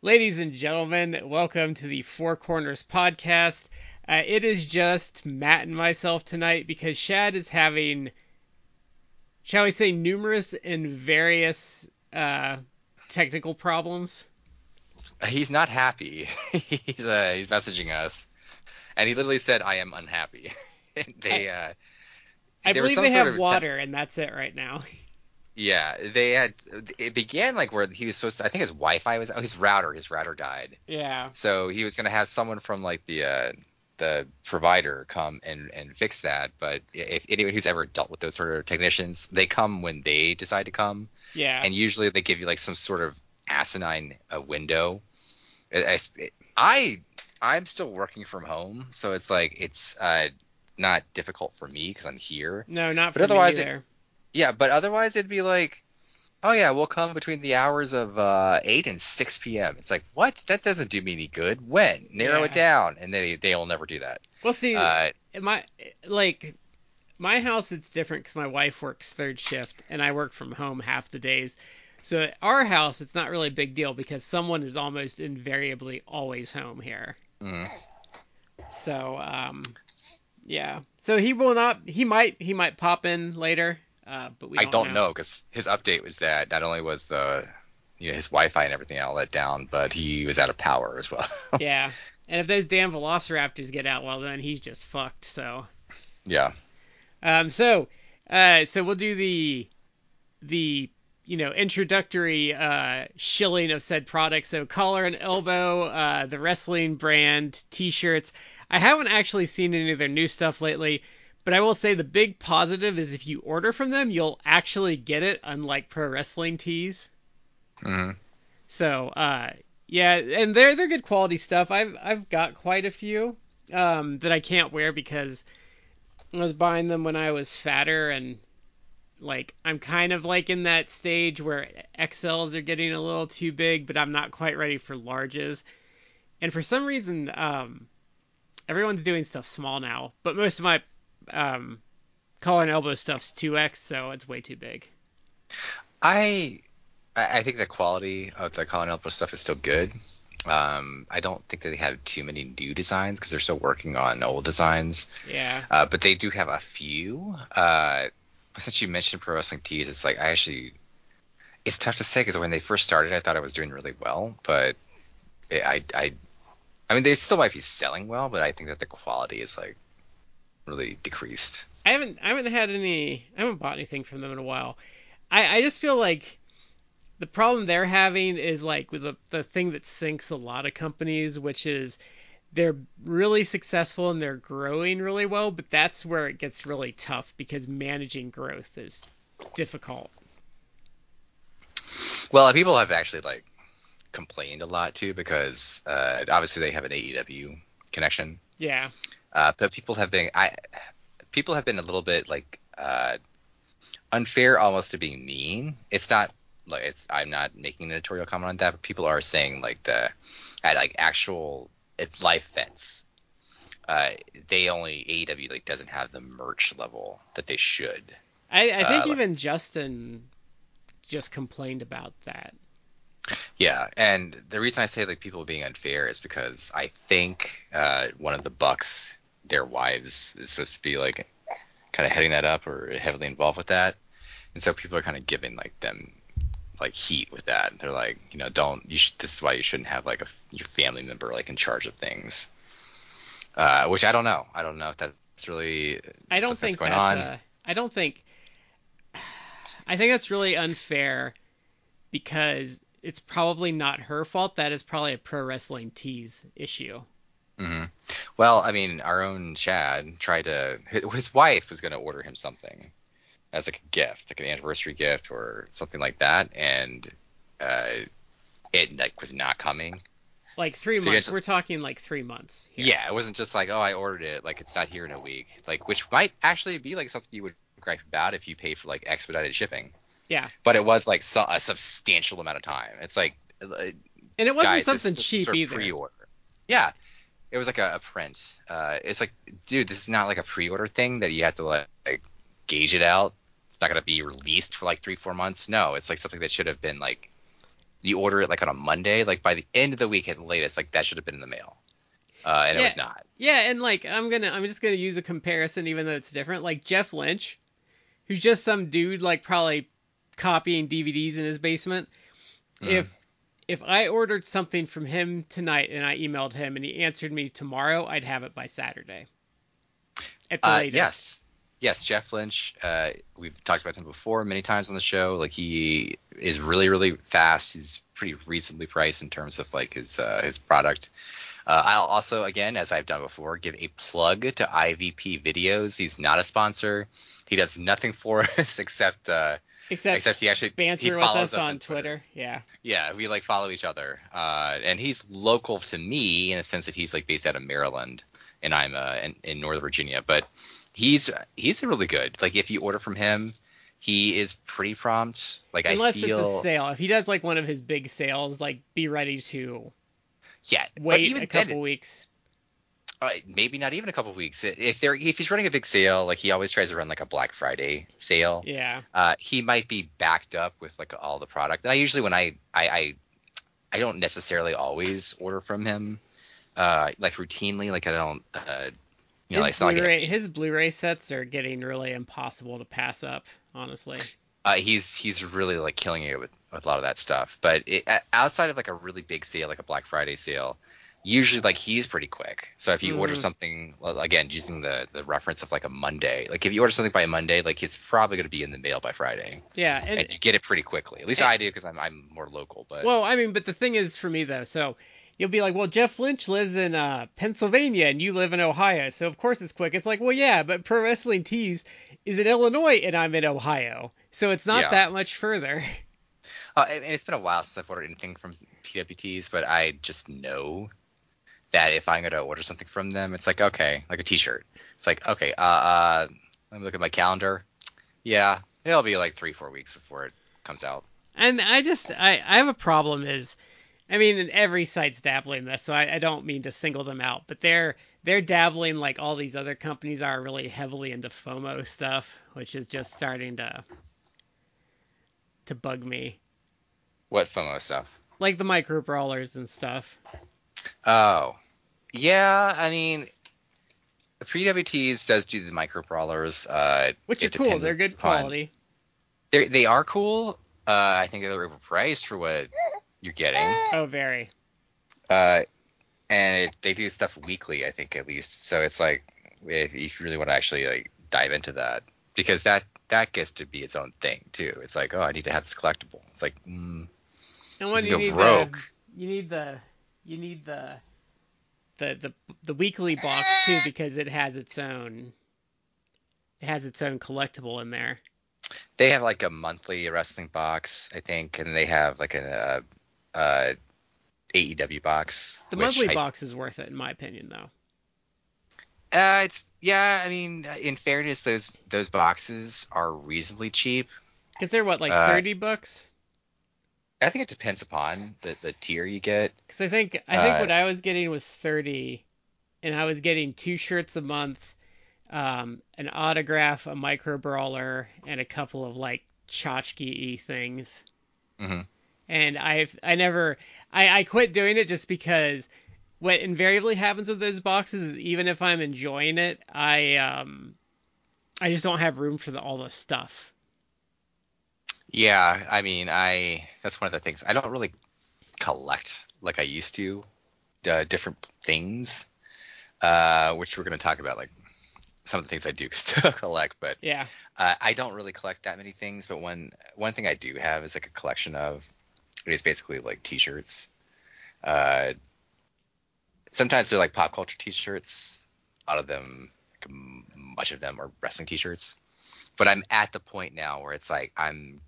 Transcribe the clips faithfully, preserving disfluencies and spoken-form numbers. Ladies and gentlemen, welcome to the Four Corners Podcast. Uh, it is just Matt and myself tonight because Shad is having, shall we say, numerous and various uh, technical problems. He's not happy. he's uh, he's messaging us, and he literally said, "I am unhappy." they, I, uh, I believe they have water, te- and that's it right now. Yeah, they had. It began like where he was supposed to. I think his Wi-Fi was. Oh, his router. His router died. Yeah. So he was gonna have someone from like the uh, the provider come and, and fix that. But if anyone who's ever dealt with those sort of technicians, they come when they decide to come. Yeah. And usually they give you like some sort of asinine uh, window. I, I I'm still working from home, so it's like it's uh not difficult for me because I'm here. No, not for but otherwise, me either. It, Yeah, but otherwise it'd be like, oh yeah, we'll come between the hours of uh, eight and six p.m. It's like, what? That doesn't do me any good. When? Narrow yeah. it down. And they, they'll never do that. Well, see, uh, my, like, my house, it's different because my wife works third shift and I work from home half the days. So at our house, it's not really a big deal because someone is almost invariably always home here. Mm. So, um, yeah. So he will not, he might, he might pop in later. Uh, but we don't I don't know because his update was that not only was the you know his Wi-Fi and everything all let down, but he was out of power as well. Yeah, and if those damn Velociraptors get out, well then he's just fucked. So yeah. Um. So, uh. So we'll do the the you know introductory uh shilling of said products. So Collar and Elbow, uh, the wrestling brand T-shirts. I haven't actually seen any of their new stuff lately. But I will say the big positive is if you order from them, you'll actually get it, unlike Pro Wrestling Tees. Mm-hmm. So, uh, yeah, and they're they're good quality stuff. I've I've got quite a few um, that I can't wear because I was buying them when I was fatter, and like I'm kind of like in that stage where X Ls are getting a little too big, but I'm not quite ready for larges. And for some reason, um, everyone's doing stuff small now, but most of my Um, collar and elbow stuff's two X, so it's way too big. I I think the quality of the collar and elbow stuff is still good. Um, I don't think that they have too many new designs because they're still working on old designs. Yeah. Uh, but they do have a few. Uh, since you mentioned Pro Wrestling Tees, it's like I actually it's tough to say because when they first started, I thought I was doing really well, but it, I I I mean they still might be selling well, but I think that the quality is like. Really decreased. I haven't I haven't had any I haven't bought anything from them in a while. I, I just feel like the problem they're having is like with the the thing that sinks a lot of companies, which is they're really successful and they're growing really well, but that's where it gets really tough because managing growth is difficult. Well, people have actually like complained a lot too because uh, obviously they have an A E W connection. Yeah. Uh, but people have been, I, people have been a little bit like uh, unfair, almost to being mean. It's not like it's. I'm not making an editorial comment on that, but people are saying like the at like actual live events, uh, they only A E W like doesn't have the merch level that they should. I, I think uh, even like, Justin just complained about that. Yeah, and the reason I say like people being unfair is because I think uh, one of the Bucks. Their wives is supposed to be like kind of heading that up or heavily involved with that, and so people are kind of giving like them like heat with that. They're like, you know, don't you? Sh- this is why you shouldn't have like a your family member like in charge of things. Uh, which I don't know. I don't know if that it's really I don't think that's, that's a, I don't think I think that's really unfair because it's probably not her fault. That is probably a Pro Wrestling Tees issue. Mm-hmm. Well, I mean, our own Chad tried to his wife was going to order him something as like a gift, like an anniversary gift or something like that, and uh, it like was not coming. Like three so months. Just, We're talking like three months. Here. Yeah, it wasn't just like, oh, I ordered it. Like, it's not here in a week. Like, which might actually be like something you would gripe about if you pay for like expedited shipping. Yeah. But it was like su- a substantial amount of time. It's like, and it wasn't guys, something this, cheap this sort of either. Pre-order. Yeah, it was like a, a print. Uh, it's like, dude, this is not like a pre-order thing that you have to like, like gauge it out. It's not gonna be released for like three, four months. No, it's like something that should have been like. You order it like on a Monday, like by the end of the week at the latest, like that should have been in the mail, uh, and yeah. It was not. Yeah, and like I'm gonna, I'm just gonna use a comparison, even though it's different. Like Jeff Lynch, who's just some dude like probably copying D V Ds in his basement. Mm. If if I ordered something from him tonight and I emailed him and he answered me tomorrow, I'd have it by Saturday. At the uh, latest. Yes. Yes, Jeff Lynch, uh, we've talked about him before many times on the show. Like, he is really, really fast. He's pretty reasonably priced in terms of, like, his uh, his product. Uh, I'll also, again, as I've done before, give a plug to I V P Videos. He's not a sponsor. He does nothing for us except uh, except, except he actually banter he follows with us, us on, on Twitter. Twitter. Yeah, yeah, we, like, follow each other. Uh, and he's local to me in the sense that he's, like, based out of Maryland, and I'm uh, in, in Northern Virginia. But... He's he's really good. Like, if you order from him, he is pretty prompt. Like, Unless I feel... Unless it's a sale. If he does, like, one of his big sales, like, be ready to yeah, wait even a couple then, weeks. Uh, maybe not even a couple weeks. If they're, if he's running a big sale, like, he always tries to run, like, a Black Friday sale. Yeah. Uh, he might be backed up with, like, all the product. And I usually, when I I, I, I don't necessarily always order from him, uh, like, routinely. Like, I don't... Uh, You know, his, like, Blu-ray, his Blu-ray sets are getting really impossible to pass up, honestly. Uh, he's he's really like killing it with, with a lot of that stuff. But it, outside of like a really big sale, like a Black Friday sale, usually like he's pretty quick. So if you mm. order something, again, using the, the reference of like a Monday, like if you order something by Monday, like it's probably going to be in the mail by Friday. Yeah. And, and you get it pretty quickly. At least and, I do because I'm I'm more local. But Well, I mean, but the thing is for me, though, so... You'll be like, well, Jeff Lynch lives in uh, Pennsylvania and you live in Ohio, so of course it's quick. It's like, well, yeah, but Pro Wrestling Tees is in Illinois and I'm in Ohio, so it's not yeah. that much further. Uh, and it's been a while since I've ordered anything from P W Ts, but I just know that if I'm going to order something from them, it's like, okay, like a T-shirt. It's like, okay, uh, uh, let me look at my calendar. Yeah, it'll be like three, four weeks before it comes out. And I just, I, I have a problem is... I mean, and every site's dabbling in this, so I, I don't mean to single them out, but they're they're dabbling like all these other companies are really heavily into FOMO stuff, which is just starting to to bug me. What FOMO stuff? Like the micro brawlers and stuff. Oh, yeah. I mean, the P W Ts does do the micro brawlers, uh, which are cool. They're good quality. They they are cool. Uh, I think they're overpriced for what. You're getting oh very uh and it, they do stuff weekly, I think, at least, so it's like if, if you really want to actually like dive into that, because that that gets to be its own thing too. It's like, oh, I need to have this collectible. It's like mm, and when you, you, need the, you need the you need the the the the weekly box too, because it has its own it has its own collectible in there. They have like a monthly wrestling box, I think, and they have like a uh, uh, A E W box. The monthly I, box is worth it, in my opinion, though. Uh, it's yeah. I mean, in fairness, those those boxes are reasonably cheap. Because they're what, like uh, thirty bucks? I think it depends upon the, the tier you get. Because I think I think uh, what I was getting was thirty, and I was getting two shirts a month. Um, an autograph, a micro brawler, and a couple of like tchotchke-y things. Mm-hmm. And I've I never I, I quit doing it just because what invariably happens with those boxes is even if I'm enjoying it, I um I just don't have room for the, all the stuff. Yeah, I mean, I that's one of the things I don't really collect like I used to, uh, different things, uh, which we're gonna talk about like. some of the things I do still collect, but yeah, uh, I don't really collect that many things. But one one thing I do have is like a collection of, it's basically like T-shirts. Uh, sometimes they're like pop culture T-shirts. A lot of them, like, much of them are wrestling T-shirts. But I'm at the point now where it's like I'm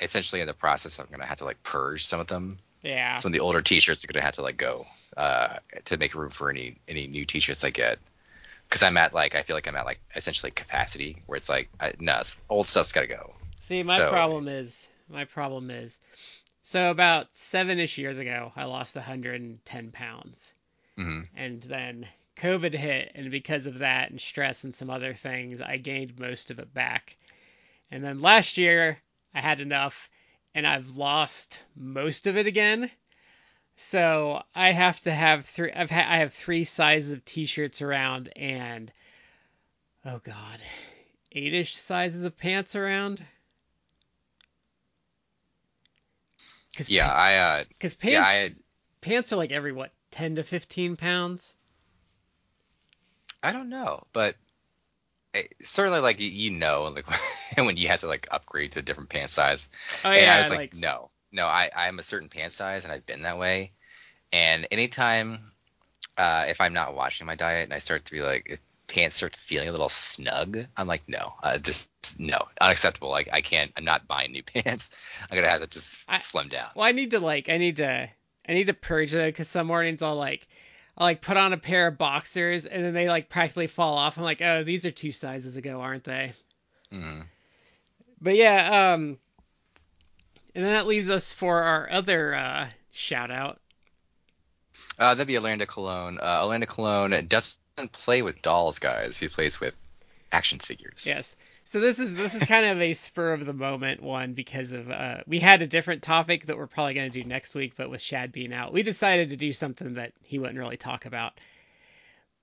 essentially in the process of I'm gonna have to like purge some of them. Yeah. Some of the older T-shirts are gonna have to like go uh, to make room for any any new T-shirts I get. Because I'm at like I feel like I'm at like essentially capacity where it's like I, no, it's, old stuff's gotta go. See, my so, problem is my problem is so about seven-ish years ago I lost one hundred ten pounds, mm-hmm. and then COVID hit, and because of that and stress and some other things, I gained most of it back. And then last year I had enough, and I've lost most of it again. So I have to have three. I've ha- I have three sizes of T-shirts around, and oh god, eight-ish sizes of pants around. Cause yeah, pa- I. Uh, Cause pants, yeah, I, pants are like every what, ten to fifteen pounds. I don't know, but it, certainly like you know, like when you have to like upgrade to a different pant size. Oh yeah, and I was like, like no. No, I, I'm a certain pant size, and I've been that way. And anytime uh, if I'm not watching my diet and I start to be like, if pants start feeling a little snug, I'm like, no, uh, this no, unacceptable. Like I can't, I'm not buying new pants. I'm gonna have to just I, slim down. Well, I need to like, I need to, I need to purge it, because some mornings I'll like, I'll like put on a pair of boxers, and then they like practically fall off. I'm like, oh, these are two sizes ago, aren't they? Mm-hmm. But yeah, um. And then that leaves us for our other uh, shout-out. Uh, that'd be Orlando Cologne. Uh, Orlando Cologne doesn't play with dolls, guys. He plays with action figures. Yes. So this is this is kind of a spur-of-the-moment one, because of uh, we had a different topic that we're probably going to do next week, but with Shad being out, we decided to do something that he wouldn't really talk about.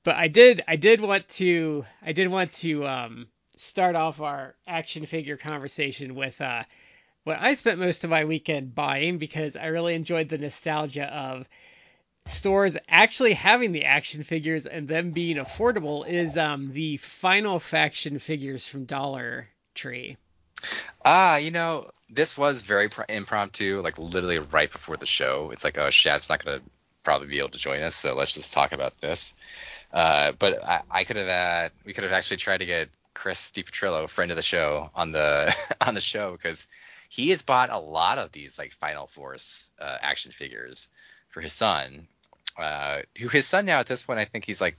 But I did I did want to I did want to um, start off our action figure conversation with. Uh, What I spent most of my weekend buying, because I really enjoyed the nostalgia of stores actually having the action figures and them being affordable, is um, the Final Faction figures from Dollar Tree. Ah, you know, this was very pr- impromptu, like literally right before the show. It's like, oh, Shad's not going to probably be able to join us, so let's just talk about this. Uh, but I, I could have, uh, we could have actually tried to get Chris DiPetrillo, friend of the show, on the on the show, because he has bought a lot of these like Final Force uh, action figures for his son, uh, who his son now at this point, I think he's like,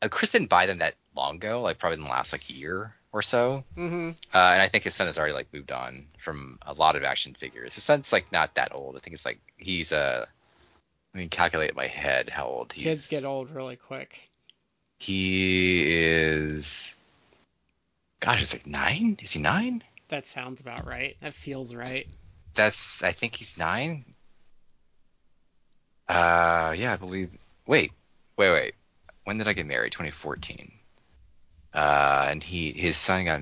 uh, Chris didn't buy them that long ago, like probably in the last like year or so. Mm-hmm. Uh, and I think his son has already like moved on from a lot of action figures. His son's like not that old. I think it's like he's uh, I mean, calculate in my head how old he is. Kids get old really quick. He is, gosh, it's like nine. Is he nine? That sounds about right. That feels right. That's, I think he's nine. Uh, yeah, I believe. Wait, wait, wait. When did I get married? twenty fourteen. Uh, and he, his son got,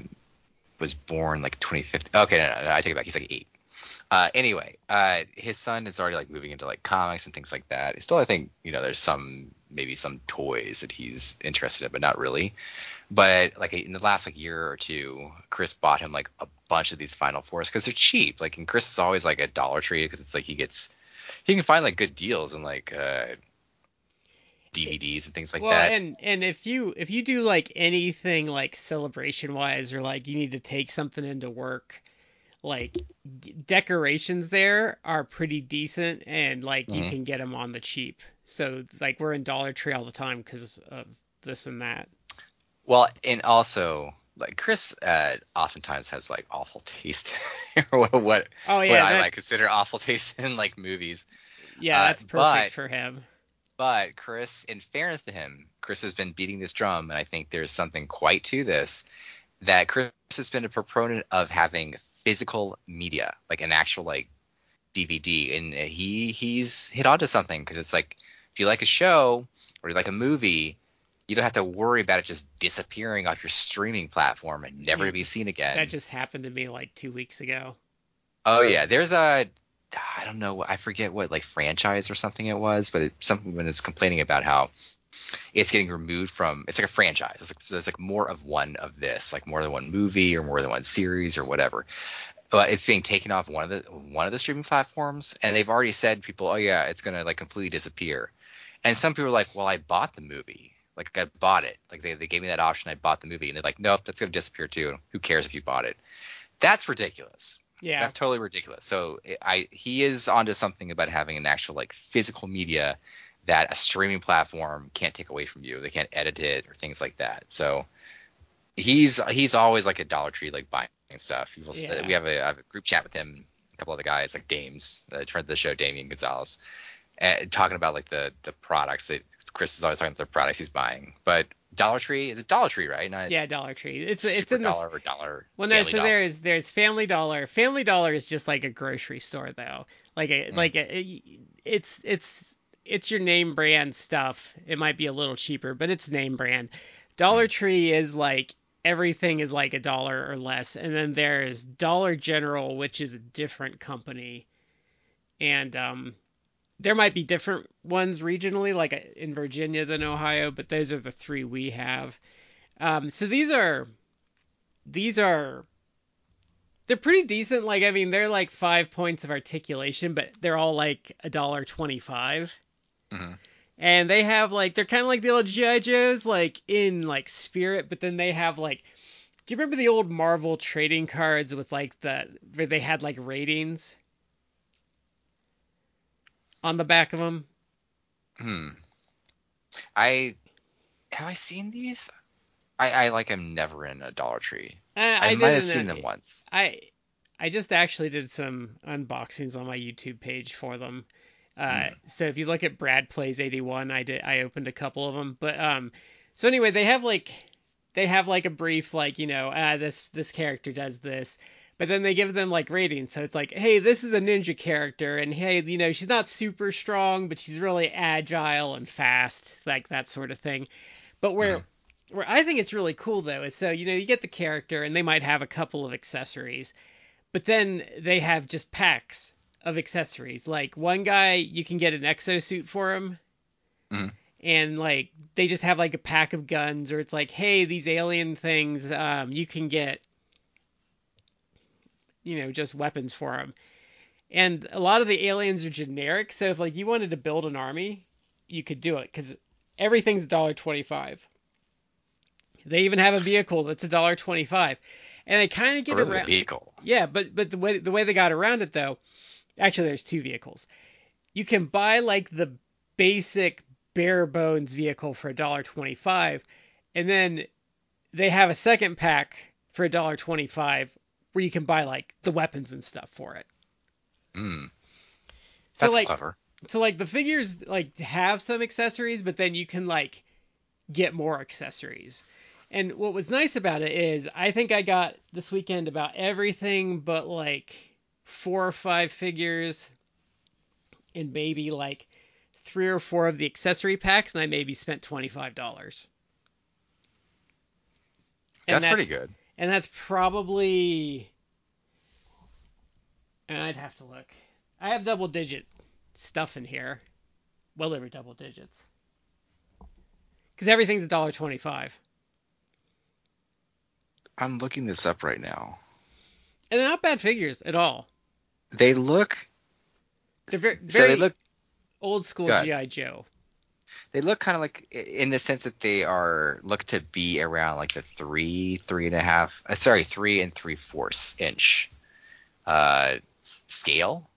was born like twenty fifteen. Okay, no, no, no, I take it back. He's like eight. Uh, anyway, uh, his son is already like moving into like comics and things like that. It's still, I think, you know, there's some, maybe some toys that he's interested in, but not really. But like in the last like year or two, Chris bought him like a bunch of these Final Fours because they're cheap. Like, and Chris is always like at Dollar Tree, because it's like he gets, he can find like good deals and like uh, D V Ds and things like well, that. Well, and and if you if you do like anything like celebration wise, or like you need to take something into work, like decorations there are pretty decent, and like mm-hmm. you can get them on the cheap. So like we're in Dollar Tree all the time because of this and that. Well, and also, like, Chris uh, oftentimes has, like, awful taste, or what, what, oh, yeah, what that, I, like, consider awful taste in, like, movies. Yeah, uh, that's perfect but, for him. But Chris, in fairness to him, Chris has been beating this drum, and I think there's something quite to this, that Chris has been a proponent of having physical media, like an actual, like, D V D, and he he's hit onto something, because it's like, if you like a show, or you like a movie, you don't have to worry about it just disappearing off your streaming platform and never yeah, to be seen again. That just happened to me like two weeks ago. Oh yeah, there's a I don't know I forget what like franchise or something it was, but it, someone is complaining about how it's getting removed from, it's like a franchise. It's like, there's like more of one of this, like more than one movie or more than one series or whatever. But it's being taken off one of the one of the streaming platforms, and they've already said people, oh yeah, it's gonna like completely disappear. And some people are like, well, I bought the movie, like I bought it, like they they gave me that option, I bought the movie, and they're like, nope, that's gonna disappear too. Who cares if you bought it? That's ridiculous. Yeah, that's totally ridiculous. So I he is onto something about having an actual like physical media that a streaming platform can't take away from you. They can't edit it or things like that. So he's he's always like at Dollar Tree, like buying stuff. People, yeah. We have a, I have a group chat with him, a couple other guys like Dames, a friend of the show, Damian Gonzalez, uh, talking about like the the products that Chris is always talking about, the products he's buying. But Dollar Tree, is it Dollar Tree, right? Not yeah, Dollar Tree. It's Super it's in Dollar the, or Dollar. Well, no, so dollar. there is there's Family Dollar. Family Dollar is just like a grocery store though, like a, mm. like a, it's it's it's your name brand stuff. It might be a little cheaper, but it's name brand. Dollar mm. Tree is like. Everything is like a dollar or less. And then there's Dollar General, which is a different company. And um, there might be different ones regionally, like in Virginia than Ohio, but those are the three we have. Um, so these are, these are, they're pretty decent. Like, I mean, they're like five points of articulation, but they're all like a dollar twenty-five. Mm-hmm. And they have, like, they're kind of like the old G I. Joes, like, in, like, spirit, but then they have, like, do you remember the old Marvel trading cards with, like, the, where they had, like, ratings on the back of them? Hmm. I, have I seen these? I, I like, I'm never in a Dollar Tree. Uh, I, I might have seen them once. I, I just actually did some unboxings on my YouTube page for them. Uh, mm. So if you look at Brad Plays eighty-one, I did, I opened a couple of them, but, um, so anyway, they have like, they have like a brief, like, you know, uh, this, this character does this, but then they give them like ratings. So it's like, hey, this is a ninja character. And hey, you know, she's not super strong, but she's really agile and fast, like that sort of thing. But where, mm. where I think it's really cool though, is so, you know, you get the character and they might have a couple of accessories, but then they have just packs of accessories. Like one guy, you can get an exosuit for him, mm. and like they just have like a pack of guns, or it's like, hey, these alien things, um you can get, you know, just weapons for them. And a lot of the aliens are generic, so if like you wanted to build an army, you could do it because everything's one dollar twenty-five. They even have a vehicle that's one dollar twenty-five, and they kind of get really around vehicle. Yeah, but but the way the way they got around it though. Actually, there's two vehicles. You can buy like the basic bare bones vehicle for one dollar twenty-five, and then they have a second pack for one dollar twenty-five where you can buy like the weapons and stuff for it. Mm. That's so, like, clever. So like the figures like have some accessories, but then you can like get more accessories. And what was nice about it is I think I got this weekend about everything but like four or five figures and maybe like three or four of the accessory packs, and I maybe spent twenty-five dollars. That's and that, pretty good. And that's probably, and I'd have to look. I have double digit stuff in here. Well over double digits. Because everything's one dollar twenty-five. I'm looking this up right now. And they're not bad figures at all. They look They're very, very so they look, old school G I. Joe. They look kind of like, in the sense that they are look to be around like the three, three and a half, uh, sorry, three and three fourths inch uh, scale.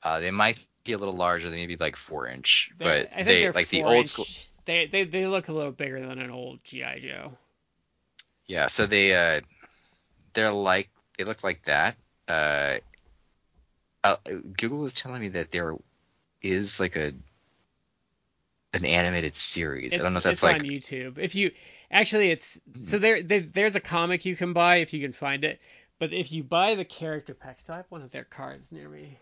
Uh, they might be a little larger, they may be like four inch, they're, but they like the old inch, school. They, they they look a little bigger than an old G I. Joe. Yeah, so they uh, they're like. They look like that. Uh, uh, Google is telling me that there is like a an animated series. It's, I don't know if that's it's like on YouTube. If you actually, it's mm-hmm. so there. They, there's a comic you can buy if you can find it. But if you buy the character packs, do I have one of their cards near me?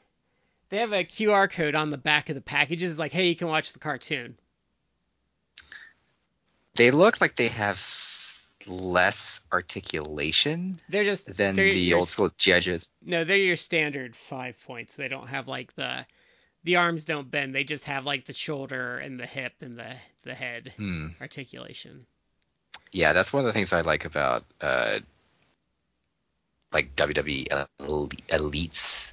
They have a Q R code on the back of the packages. It's like, hey, you can watch the cartoon. They look like they have less articulation they're just than they're, the old school judges. No, they're your standard five points. They don't have like the the arms don't bend. They just have like the shoulder and the hip and the, the head mm. articulation. Yeah, that's one of the things I like about uh, like W W E Elites,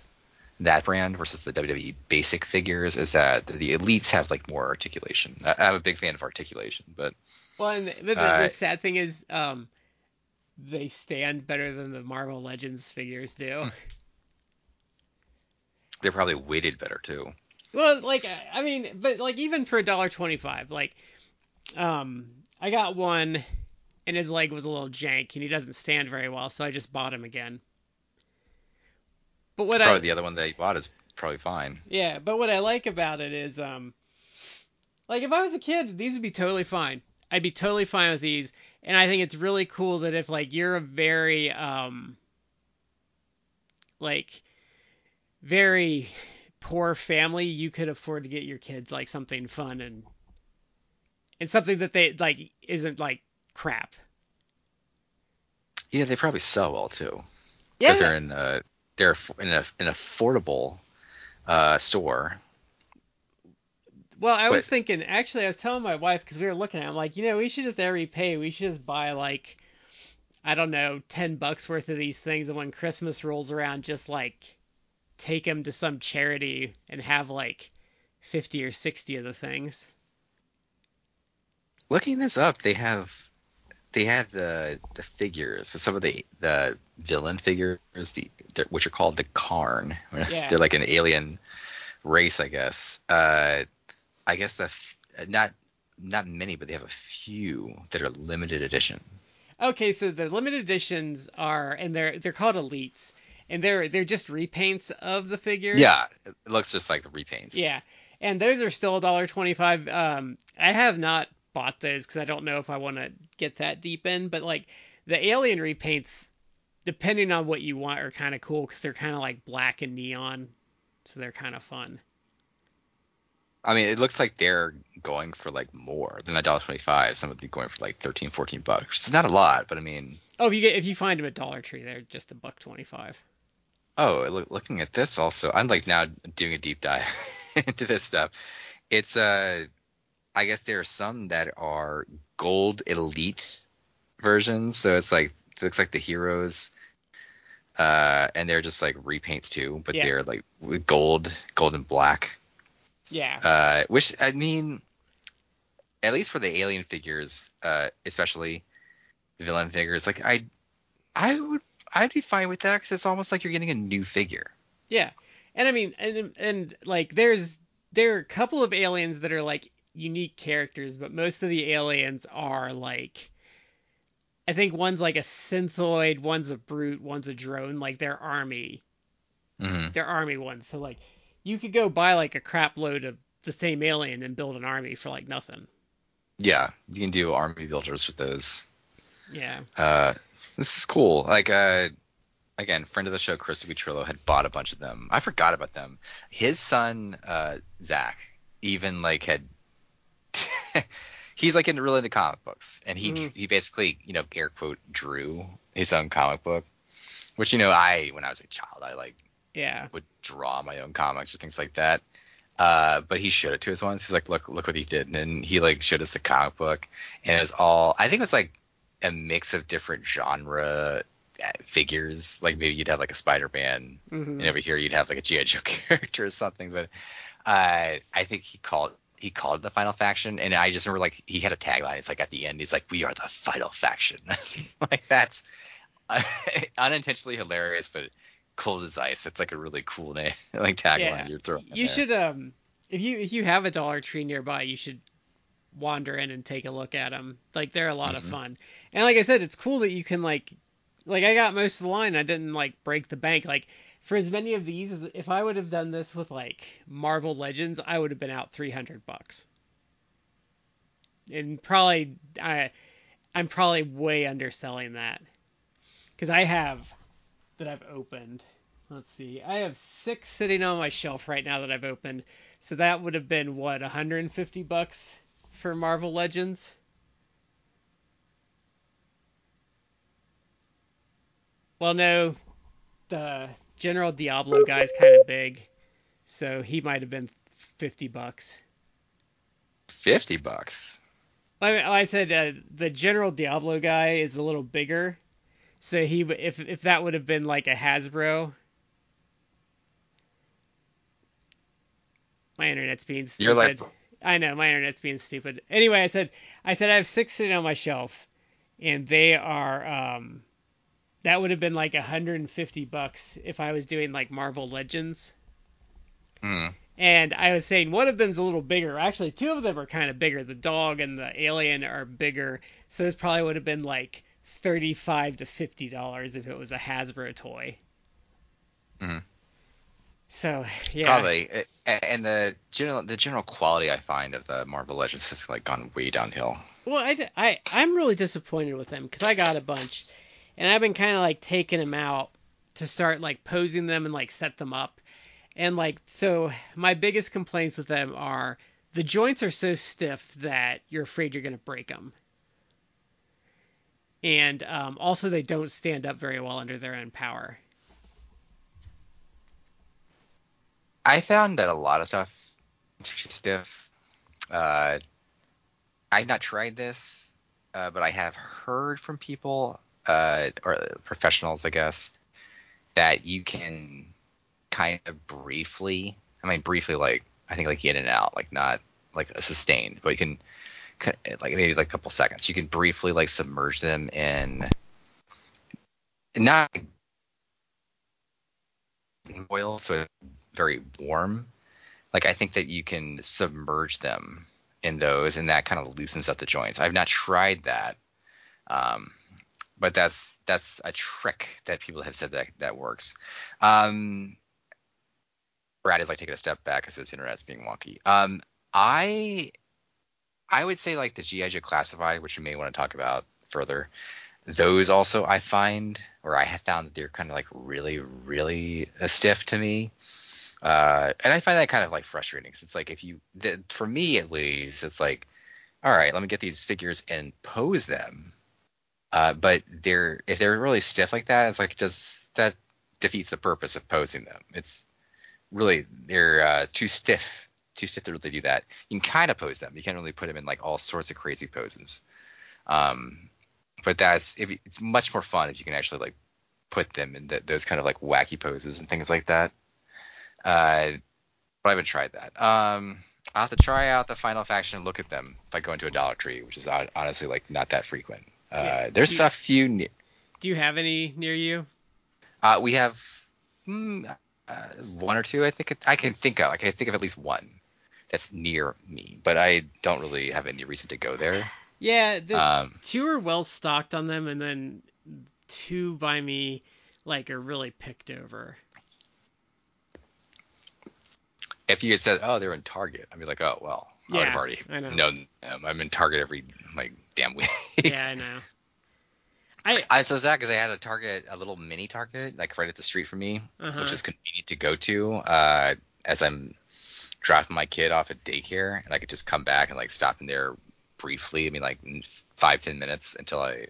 that brand versus the W W E basic figures, is that the Elites have like more articulation. I, I'm a big fan of articulation, but well, and the, the, uh, the sad thing is um, they stand better than the Marvel Legends figures do. They're probably weighted better too. Well, like I mean, but like even for a dollar twenty-five, like um, I got one and his leg was a little jank and he doesn't stand very well, so I just bought him again. But what probably I, the other one that you bought is probably fine. Yeah, but what I like about it is, um, like if I was a kid, these would be totally fine. I'd be totally fine with these, and I think it's really cool that if like you're a very, um, like. very poor family, you could afford to get your kids like something fun and and something that they like isn't like crap. Yeah, they probably sell well too. Yeah, because they're in uh they're in a, an affordable uh store. Well, I but, was thinking actually, I was telling my wife because we were looking at it, I'm like, you know, we should just every pay, we should just buy like I don't know, ten bucks worth of these things, and when Christmas rolls around, just like take them to some charity and have like fifty or sixty of the things. Looking this up, they have they have the the figures for some of the the villain figures, the which are called the Karn. Yeah. They're like an alien race, I guess. Uh, I guess the not not many, but they have a few that are limited edition. Okay, so the limited editions are, and they're they're called Elites. And they're they're just repaints of the figures. Yeah, it looks just like the repaints. Yeah, and those are still a dollar twenty-five. Um, I have not bought those because I don't know if I want to get that deep in. But like the alien repaints, depending on what you want, are kind of cool because they're kind of like black and neon, so they're kind of fun. I mean, it looks like they're going for like more than a dollar twenty-five. Some of them are going for like thirteen, fourteen bucks. It's not a lot, but I mean. Oh, if you get if you find them at Dollar Tree, they're just a buck twenty-five. Oh, look, looking at this also, I'm like now doing a deep dive into this stuff. It's, uh, I guess there are some that are gold elite versions. So it's like, it looks like the heroes, uh, and they're just like repaints too, but yeah. They're like gold, gold and black. Yeah. Uh, which, I mean, at least for the alien figures, uh, especially the villain figures, like I, I would, I'd be fine with that because it's almost like you're getting a new figure. Yeah, and I mean, and and like there's there are a couple of aliens that are like unique characters, but most of the aliens are like, I think one's like a synthoid, one's a brute, one's a drone. Like their army, mm-hmm. their army ones. So like you could go buy like a crap load of the same alien and build an army for like nothing. Yeah, you can do army builders with those. Yeah. Uh, this is cool. Like, uh, again, friend of the show, Chris DiPetrillo, had bought a bunch of them. I forgot about them. His son, uh, Zach, even like had – he's like into, really into comic books. And he mm. he basically, you know, air quote, drew his own comic book, which, you know, I – when I was a child, I like yeah would draw my own comics or things like that. Uh, but he showed it to us once. He's like, look, look what he did. And then he like showed us the comic book. And it was all – I think it was like – a mix of different genre figures. Like maybe you'd have like a Spider-Man mm-hmm. and over here you'd have like a G I Joe character or something. But uh, I think he called, he called it the Final Faction. And I just remember like he had a tagline. It's like at the end, he's like, we are the Final Faction. Like that's uh, unintentionally hilarious, but cold as ice. It's like a really cool name, like tagline. Yeah. You're throwing you should, there. um, if you, if you have a Dollar Tree nearby, you should wander in and take a look at them. Like they're a lot mm-hmm. of fun, and like I said, it's cool that you can like like I got most of the line. I didn't like break the bank. Like for as many of these as if I would have done this with like Marvel Legends, I would have been out three hundred bucks, and probably I I'm probably way underselling that because I have that I've opened, let's see, I have six sitting on my shelf right now that I've opened, so that would have been what, one hundred fifty bucks for Marvel Legends? Well, no, the General Diablo guy's kind of big, so he might have been fifty bucks. fifty bucks? I mean, I said uh, the General Diablo guy is a little bigger. So he, if if that would have been like a Hasbro. My internet's being stupid. You're like... I know, my internet's being stupid. Anyway, I said I said I have six sitting on my shelf, and they are um, that would have been like one hundred fifty bucks if I was doing like Marvel Legends. Mm. And I was saying one of them's a little bigger. Actually, two of them are kind of bigger. The dog and the alien are bigger. So this probably would have been like thirty-five to fifty dollars if it was a Hasbro toy. Mm-hmm. So yeah, probably. And the general the general quality I find of the Marvel Legends has like gone way downhill. Well, I, I I'm really disappointed with them because I got a bunch, and I've been kind of like taking them out to start like posing them and like set them up, and like so my biggest complaints with them are the joints are so stiff that you're afraid you're gonna break them, and um, also they don't stand up very well under their own power. I found that a lot of stuff is stiff. Uh, I've not tried this, uh, but I have heard from people, uh, or professionals, I guess, that you can kind of briefly, I mean, briefly, like, I think like in and out, like not like a sustained, but you can, like maybe like a couple seconds, you can briefly like submerge them in, not oil, so it, very warm. Like I think that you can submerge them in those, and that kind of loosens up the joints. I've not tried that, um, but that's that's a trick that people have said that that works. Um, Brad is like taking a step back because his internet's being wonky. Um, I I would say like the G I. Joe Classified, which we may want to talk about further. Those also I find, or I have found that they're kind of like really really stiff to me. Uh, and I find that kind of like frustrating. Cause it's like if you, the, for me at least, it's like, all right, let me get these figures and pose them. Uh, but they're if they're really stiff like that, it's like does that defeats the purpose of posing them? It's really they're uh, too stiff, too stiff to really do that. You can kind of pose them. You can't really put them in like all sorts of crazy poses. Um, but that's it, it's much more fun if you can actually like put them in the, those kind of like wacky poses and things like that. Uh, but I haven't tried that. Um, I'll have to try out the Final Faction and look at them by going to a Dollar Tree, which is honestly like not that frequent. Uh, yeah. There's you, a few. Ne- do you have any near you? Uh, we have mm, uh, one or two. I think it, I can think of. Like, I can think of at least one that's near me, but I don't really have any reason to go there. Yeah, the um, two are well stocked on them, and then two by me like are really picked over. If you had said, oh, they're in Target, I'd be like, oh, well, yeah, I would have already know. known them. I'm in Target every like damn week. Yeah, I know. I I so sad because I had a Target, a little mini Target, like right at the street from me, uh-huh. which is convenient to go to uh, as I'm dropping my kid off at daycare, and I could just come back and like stop in there briefly. I mean, like five, ten minutes until I,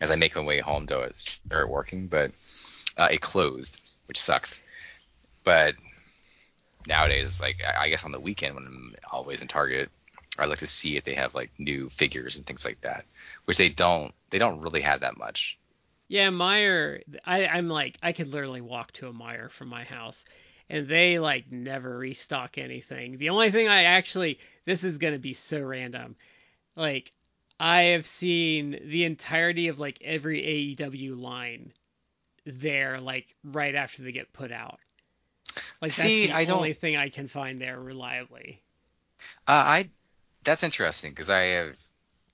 as I make my way home to start working, but uh, it closed, which sucks. But nowadays, like I guess on the weekend when I'm always in Target, I like to see if they have like new figures and things like that, which they don't. They don't really have that much. Yeah, Meijer. I, I'm like I could literally walk to a Meijer from my house, and they like never restock anything. The only thing I actually this is gonna be so random. Like I have seen the entirety of like every A E W line there, like right after they get put out. Like that's See, the I only don't, thing I can find there reliably. Uh, I that's interesting because I have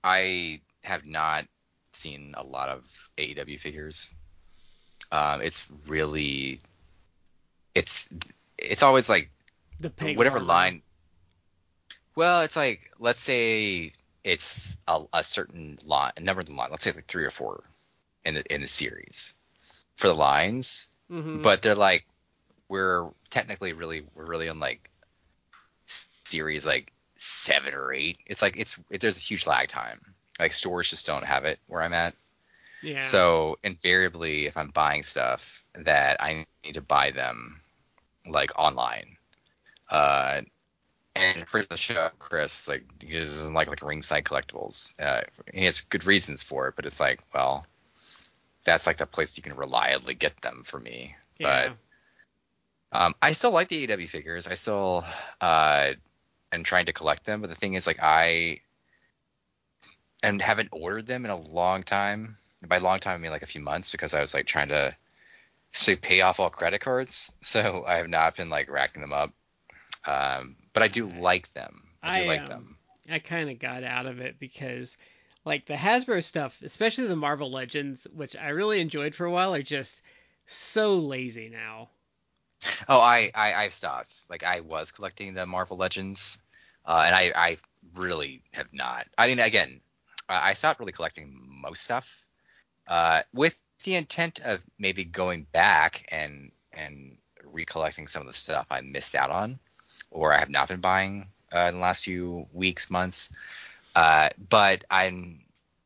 I have not seen a lot of A E W figures. Um, it's really it's it's always like the pink whatever one. line. Well, it's like let's say it's a, a certain line, a number of the line. Let's say like three or four in the in the series for the lines, mm-hmm. but they're like. We're technically really we're really on like series like seven or eight. It's like it's it, there's a huge lag time. Like stores just don't have it where I'm at. Yeah. So invariably, if I'm buying stuff that I need to buy them like online, uh, And for the show, Chris, like, he doesn't like, like ringside collectibles. Uh, he has good reasons for it, but it's like, well, that's like the place you can reliably get them for me. Yeah. But um, I still like the A E W figures. I still uh, am trying to collect them. But the thing is, like, I and haven't ordered them in a long time. By long time, I mean like a few months, because I was like trying to, to pay off all credit cards. So I have not been like racking them up. Um, but I do like them. I do I, like um, them. I kind of got out of it because, like, the Hasbro stuff, especially the Marvel Legends, which I really enjoyed for a while, are just so lazy now. Oh, I, I, I stopped. Like, I was collecting the Marvel Legends, uh, and I, I really have not. I mean, again, I stopped really collecting most stuff uh, with the intent of maybe going back and, and recollecting some of the stuff I missed out on, or I have not been buying uh, in the last few weeks, months. Uh, but I'm,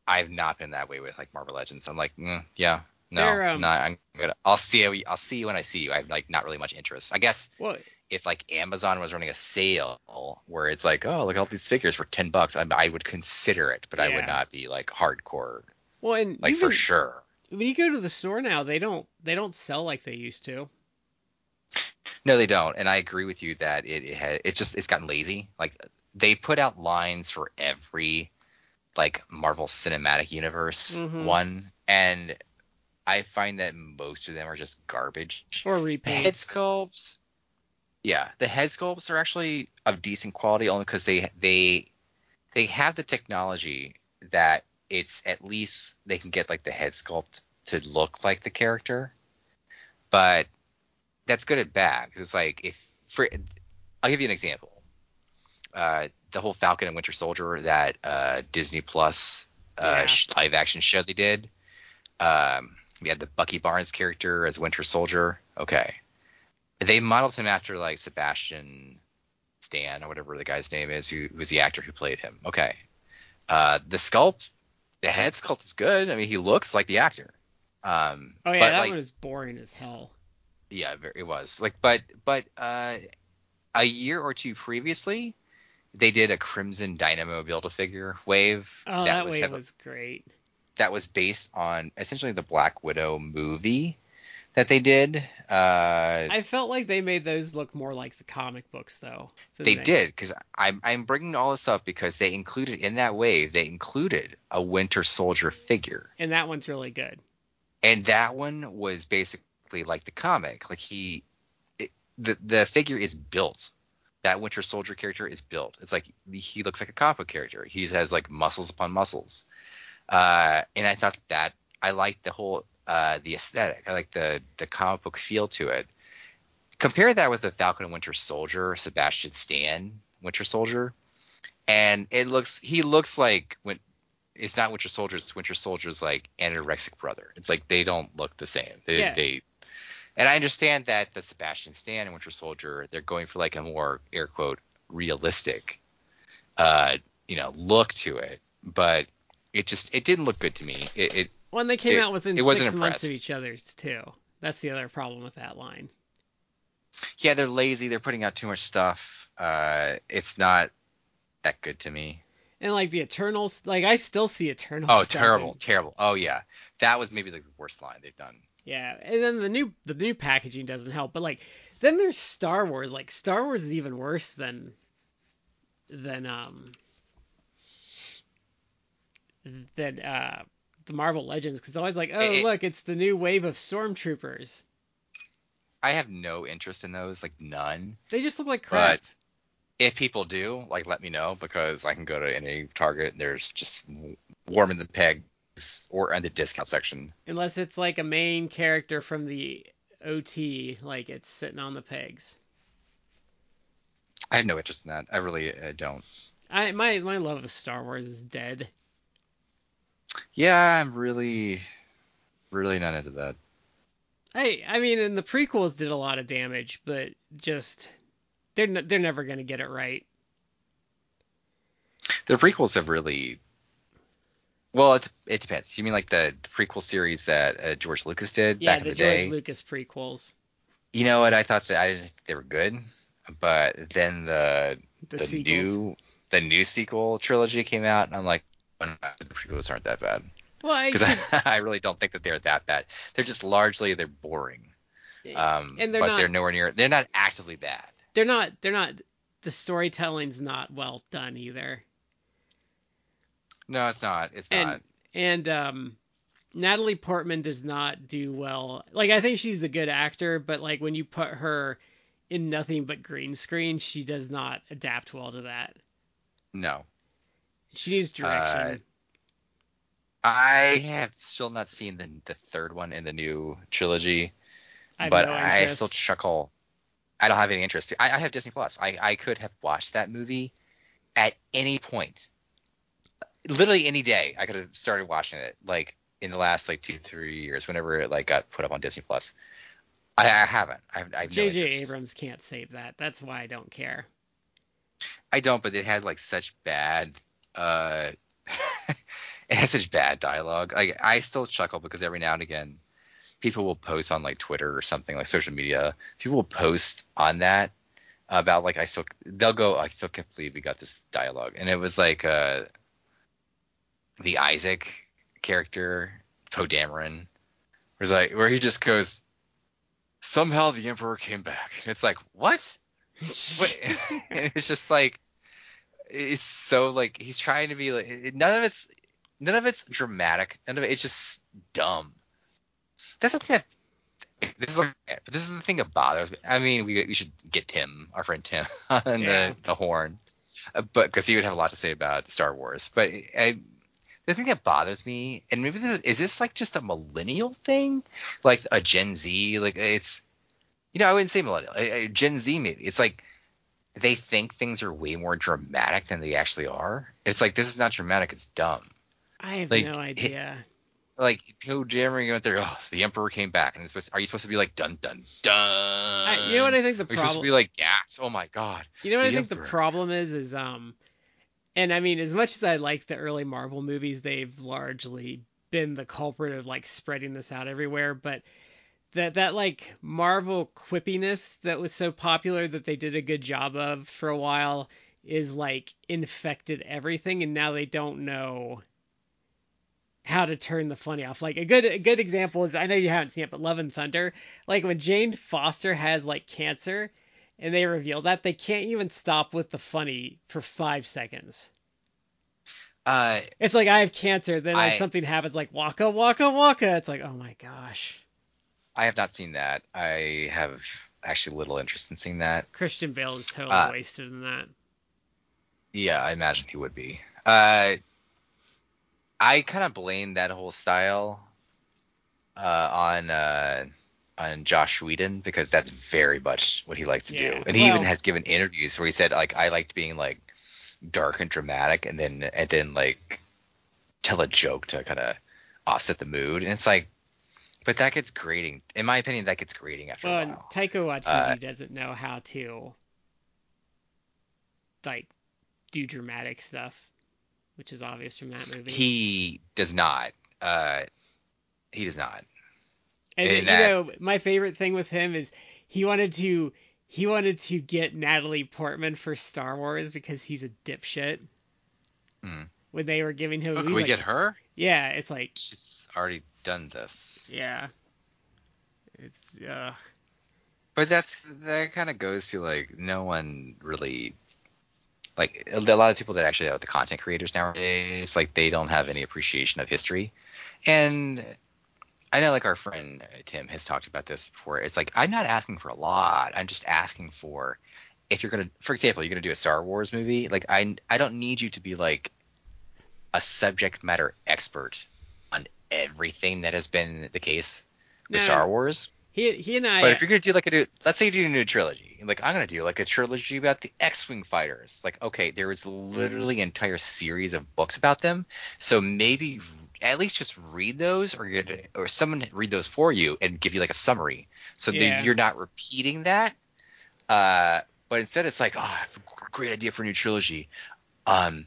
I've not been that way with like Marvel Legends. I'm like, mm, yeah, no, um, not, I'm gonna, I'll see you. I'll see you when I see you. I have like not really much interest. I guess what? If like Amazon was running a sale where it's like, oh, look at all these figures for ten bucks, I, I would consider it, but yeah. I would not be like hardcore. Well, and like even, for sure. When you go to the store now, they don't, they don't sell like they used to. No, they don't, and I agree with you that it, it has, it's just it's gotten lazy. Like they put out lines for every like Marvel Cinematic Universe mm-hmm. one, and I find that most of them are just garbage. Or repaints. Head sculpts, yeah, the head sculpts are actually of decent quality only because they they they have the technology that it's at least they can get like the head sculpt to look like the character, but that's good and bad. It's like if for, I'll give you an example. Uh, the whole Falcon and Winter Soldier, that uh, Disney Plus uh, yeah. sh- live action show they did. Um, we had the Bucky Barnes character as Winter Soldier. Okay, they modeled him after like Sebastian Stan or whatever the guy's name is, who was the actor who played him. Okay, uh, the sculpt, the head sculpt is good. I mean, he looks like the actor. Um, oh yeah, but, that like, one is boring as hell. Yeah, it was like, but but uh, a year or two previously, they did a Crimson Dynamo Build-A-Figure wave. Oh, that, that was wave heavily, was great. That was based on essentially the Black Widow movie that they did. Uh, I felt like they made those look more like the comic books, though. They, they did, because I'm I'm bringing all this up because they included in that wave they included a Winter Soldier figure, and that one's really good. And that one was basically like the comic, like he it, the the figure is built. That Winter Soldier character is built. It's like he looks like a comic book character. He has like muscles upon muscles, uh and I thought that I liked the whole uh the aesthetic. I like the the comic book feel to it. Compare that with the Falcon and Winter Soldier Sebastian Stan Winter Soldier, and it looks he looks like when it's not Winter Soldier, it's Winter Soldier's like anorexic brother. It's like they don't look the same. They yeah. they And I understand that the Sebastian Stan and Winter Soldier, they're going for like a more air quote realistic, uh, you know, look to it. But it just it didn't look good to me. It, it when they came it, out within six months impressed. Of each other too. That's the other problem with that line. Yeah, they're lazy. They're putting out too much stuff. Uh, it's not that good to me. And like the Eternals, like I still see Eternals. Oh, stuff terrible, and... terrible. Oh yeah, that was maybe like the worst line they've done. Yeah, and then the new the new packaging doesn't help. But like, then there's Star Wars. Like Star Wars is even worse than than um than uh the Marvel Legends, because it's always like, oh it, look, it's the new wave of stormtroopers. I have no interest in those, like none. They just look like crap. But if people do, like, let me know, because I can go to any Target and there's just worm in the peg. Or on the discount section, unless it's like a main character from the O T, like it's sitting on the pegs. I have no interest in that. I really uh, don't. I my my love of Star Wars is dead. Yeah, I'm really, really not into that. I I mean, and the prequels did a lot of damage, but just they're n- they're never gonna get it right. The prequels have really. Well, it it depends. You mean like the, the prequel series that uh, George Lucas did yeah, back in the, the day? Yeah, the George Lucas prequels. You know what? I thought that I didn't think they were good, but then the The, the new the new sequel trilogy came out, and I'm like, oh, no, the prequels aren't that bad. Well, because I, I, I really don't think that they're that bad. They're just largely they're boring. Um, and they're but not, they're nowhere near. They're not actively bad. They're not. They're not. The storytelling's not well done either. No, it's not. It's and, not. And um, Natalie Portman does not do well. Like, I think she's a good actor, but like when you put her in nothing but green screen, she does not adapt well to that. No. She needs direction. Uh, I have still not seen the the third one in the new trilogy, I but no I still chuckle. I don't have any interest. I, I have Disney Plus. I, I could have watched that movie at any point. Literally any day, I could have started watching it. Like in the last like two, three years, whenever it like got put up on Disney Plus, I, I haven't. I have, I have no interest. J J Abrams can't save that. That's why I don't care. I don't, but it had like such bad. Uh, it has such bad dialogue. Like I still chuckle because every now and again, people will post on like Twitter or something like social media. People will post on that about like I still they'll go I still can't believe we got this dialogue, and it was like uh. the Isaac character, Poe Dameron, was like where he just goes, somehow the Emperor came back. And it's like, what? What? And it's just like, it's so like he's trying to be like none of it's none of it's dramatic. None of it, it's just dumb. That's the thing. That, this is like, this is the thing that bothers me. I mean, we we should get Tim, our friend Tim, on yeah. the the horn, but because he would have a lot to say about Star Wars. But I. The thing that bothers me, and maybe this is, is this like just a millennial thing, like a Gen Z, like it's, you know, I wouldn't say millennial, a, a Gen Z maybe. It's like they think things are way more dramatic than they actually are. It's like this is not dramatic, it's dumb. I have like, no idea. It, like Poe Dameron went there, oh, the Emperor came back, and it's supposed to, are you supposed to be like dun dun dun? I, you know what I think the problem? Are you supposed to be like gasp? Oh my god. You know what I think Emperor. The problem is is um. And I mean, as much as I like the early Marvel movies, they've largely been the culprit of like spreading this out everywhere. But that that like Marvel quippiness that was so popular that they did a good job of for a while is like infected everything, and now they don't know how to turn the funny off. Like a good a good example is, I know you haven't seen it, but Love and Thunder. Like when Jane Foster has like cancer, and they reveal that, they can't even stop with the funny for five seconds. Uh, it's like, I have cancer, then I, something happens like, waka, waka, waka. It's like, oh my gosh. I have not seen that. I have actually little interest in seeing that. Christian Bale is totally uh, wasted in that. Yeah, I imagine he would be. Uh, I kind of blame that whole style uh, on... Uh, on Josh Whedon, because that's very much what he likes to yeah. do. And he well, even has given interviews where he said, like, I liked being like dark and dramatic, and then and then like tell a joke to kind of offset the mood. And it's like, but that gets grating. In my opinion, that gets grating after well, a while. Taika Waititi uh, doesn't know how to like do dramatic stuff, which is obvious from that movie. He does not. Uh, he does not. And, and you that, know, my favorite thing with him is he wanted to he wanted to get Natalie Portman for Star Wars because he's a dipshit. Mm. When they were giving him, oh, can we like, get her? Yeah, it's like she's already done this. Yeah, it's uh. But that's that kind of goes to like no one really like a lot of people that actually are the content creators nowadays, like they don't have any appreciation of history, and. I know, like, our friend Tim has talked about this before. It's like, I'm not asking for a lot. I'm just asking for, if you're going to, for example, you're going to do a Star Wars movie. Like, I, I don't need you to be, like, a subject matter expert on everything that has been the case with no, Star Wars. He, he and I. But if you're going to do, like, a new, let's say you do a new trilogy. Like, I'm going to do, like, a trilogy about the X-Wing fighters. Like, okay, there was literally an entire series of books about them. So maybe at least just read those, or get, or someone read those for you and give you like a summary, so yeah. that you're not repeating that. Uh, but instead, it's like, oh, I have a great idea for a new trilogy. Um,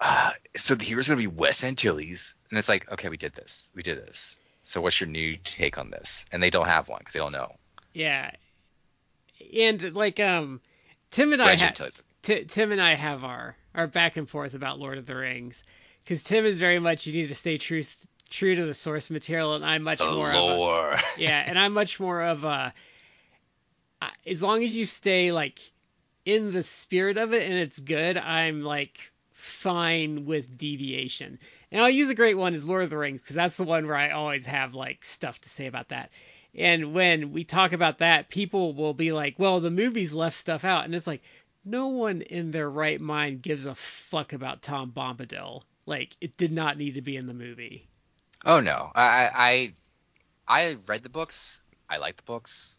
uh, so the hero's gonna be Wes Antilles, and it's like, okay, we did this, we did this. So what's your new take on this? And they don't have one because they don't know. Yeah, and like um, Tim and Wes I had. T- Tim and I have our, our back and forth about Lord of the Rings, because Tim is very much, you need to stay true true to the source material, and I'm much the more lore. Of a, yeah, and I'm much more of a, as long as you stay like in the spirit of it and it's good, I'm like fine with deviation. And I'll use a great one is Lord of the Rings, because that's the one where I always have like stuff to say about that. And when we talk about that, people will be like, well, the movies left stuff out. And it's like, no one in their right mind gives a fuck about Tom Bombadil. Like, it did not need to be in the movie. Oh, no. I I, I read the books. I like the books.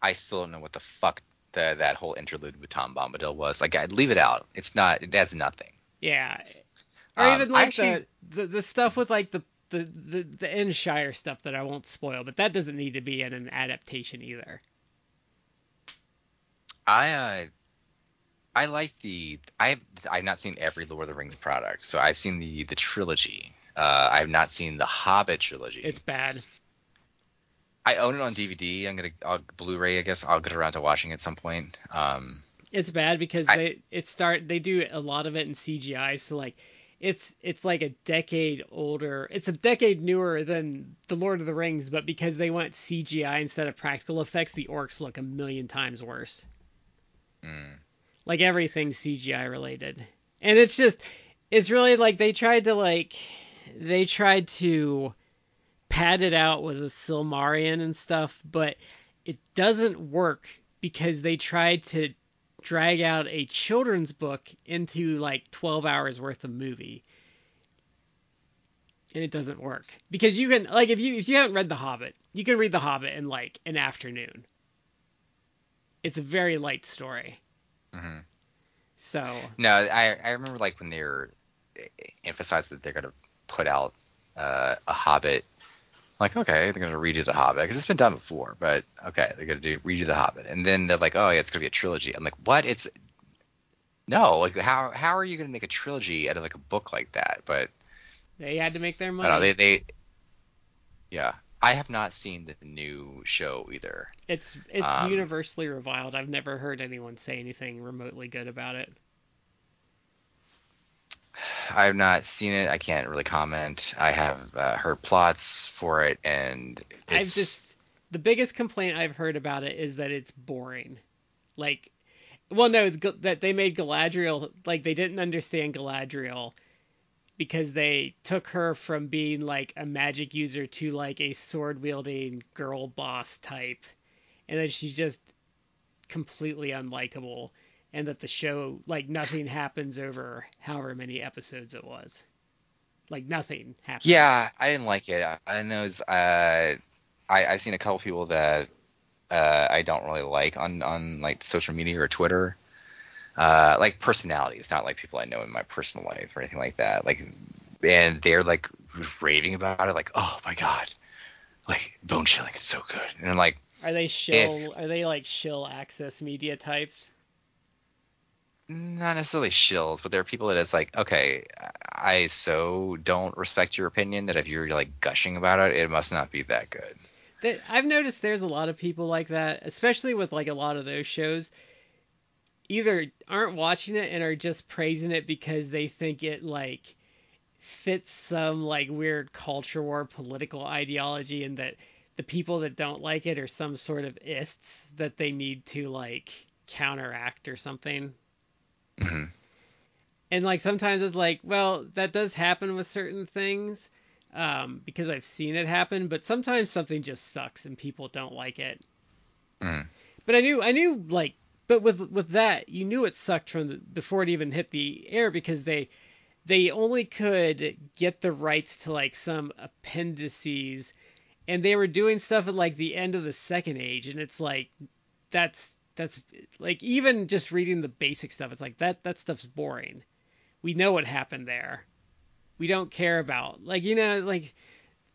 I still don't know what the fuck the, that whole interlude with Tom Bombadil was. Like, I'd leave it out. It's not – it has nothing. Yeah. Or um, even, like, actually, the, the, the stuff with, like, the – The, the the Ennshire stuff that I won't spoil, but that doesn't need to be in an adaptation either. I uh, I like the I've I've not seen every Lord of the Rings product, so I've seen the the trilogy. Uh, I've not seen the Hobbit trilogy. It's bad. I own it on D V D. I'm gonna I'll, Blu-ray. I guess I'll get around to watching it at some point. Um, it's bad because I, they it start they do a lot of it in C G I, so like. It's it's like a decade older. It's a decade newer than The Lord of the Rings, but because they went C G I instead of practical effects, the orcs look a million times worse. Mm. Like everything's C G I related. And it's just, it's really like they tried to like, they tried to pad it out with a Silmarillion and stuff, but it doesn't work because they tried to drag out a children's book into like twelve hours worth of movie, and it doesn't work because you can like if you if you haven't read The Hobbit, you can read The Hobbit in like an afternoon. It's a very light story. Mm-hmm. So no, I I remember like when they were emphasized that they're gonna put out uh, a Hobbit. Like, okay, they're going to redo The Hobbit, because it's been done before, but okay, they're going to do, redo The Hobbit. And then they're like, oh, yeah, it's going to be a trilogy. I'm like, what? It's – no, like, how how are you going to make a trilogy out of, like, a book like that? But – they had to make their money. I don't know, they, they – yeah. I have not seen the new show either. It's, it's um, universally reviled. I've never heard anyone say anything remotely good about it. I have not seen it. I can't really comment. I have uh, heard plots for it, and it's... I've just the biggest complaint I've heard about it is that it's boring. Like, well, no, that they made Galadriel like they didn't understand Galadriel because they took her from being like a magic user to like a sword wielding girl boss type, and then she's just completely unlikable. And that the show, like, nothing happens over however many episodes it was. Like, nothing happens. Yeah, I didn't like it. I, I know it's, uh, I, I've seen a couple people that uh, I don't really like on, on, like, social media or Twitter. Uh, like, personalities, not, like, people I know in my personal life or anything like that. Like, and they're, like, raving about it. Like, oh, my God. Like, bone chilling. It's so good. And I'm like... Are they shill? If, are they, like, shill access media types? Not necessarily shills, but there are people that it's like, okay, I so don't respect your opinion that if you're like gushing about it, it must not be that good. That, I've noticed there's a lot of people like that, especially with like a lot of those shows, either aren't watching it and are just praising it because they think it like fits some like weird culture war political ideology, and that the people that don't like it are some sort of ists that they need to like counteract or something. Mm-hmm. And like sometimes it's like, well, that does happen with certain things um, because I've seen it happen. But sometimes something just sucks and people don't like it. Mm. But I knew, I knew like, but with with that, you knew it sucked from the, before it even hit the air because they they only could get the rights to like some appendices, and they were doing stuff at like the end of the Second Age, and it's like that's. That's like even just reading the basic stuff. It's like that that stuff's boring. We know what happened there. We don't care about like, you know, like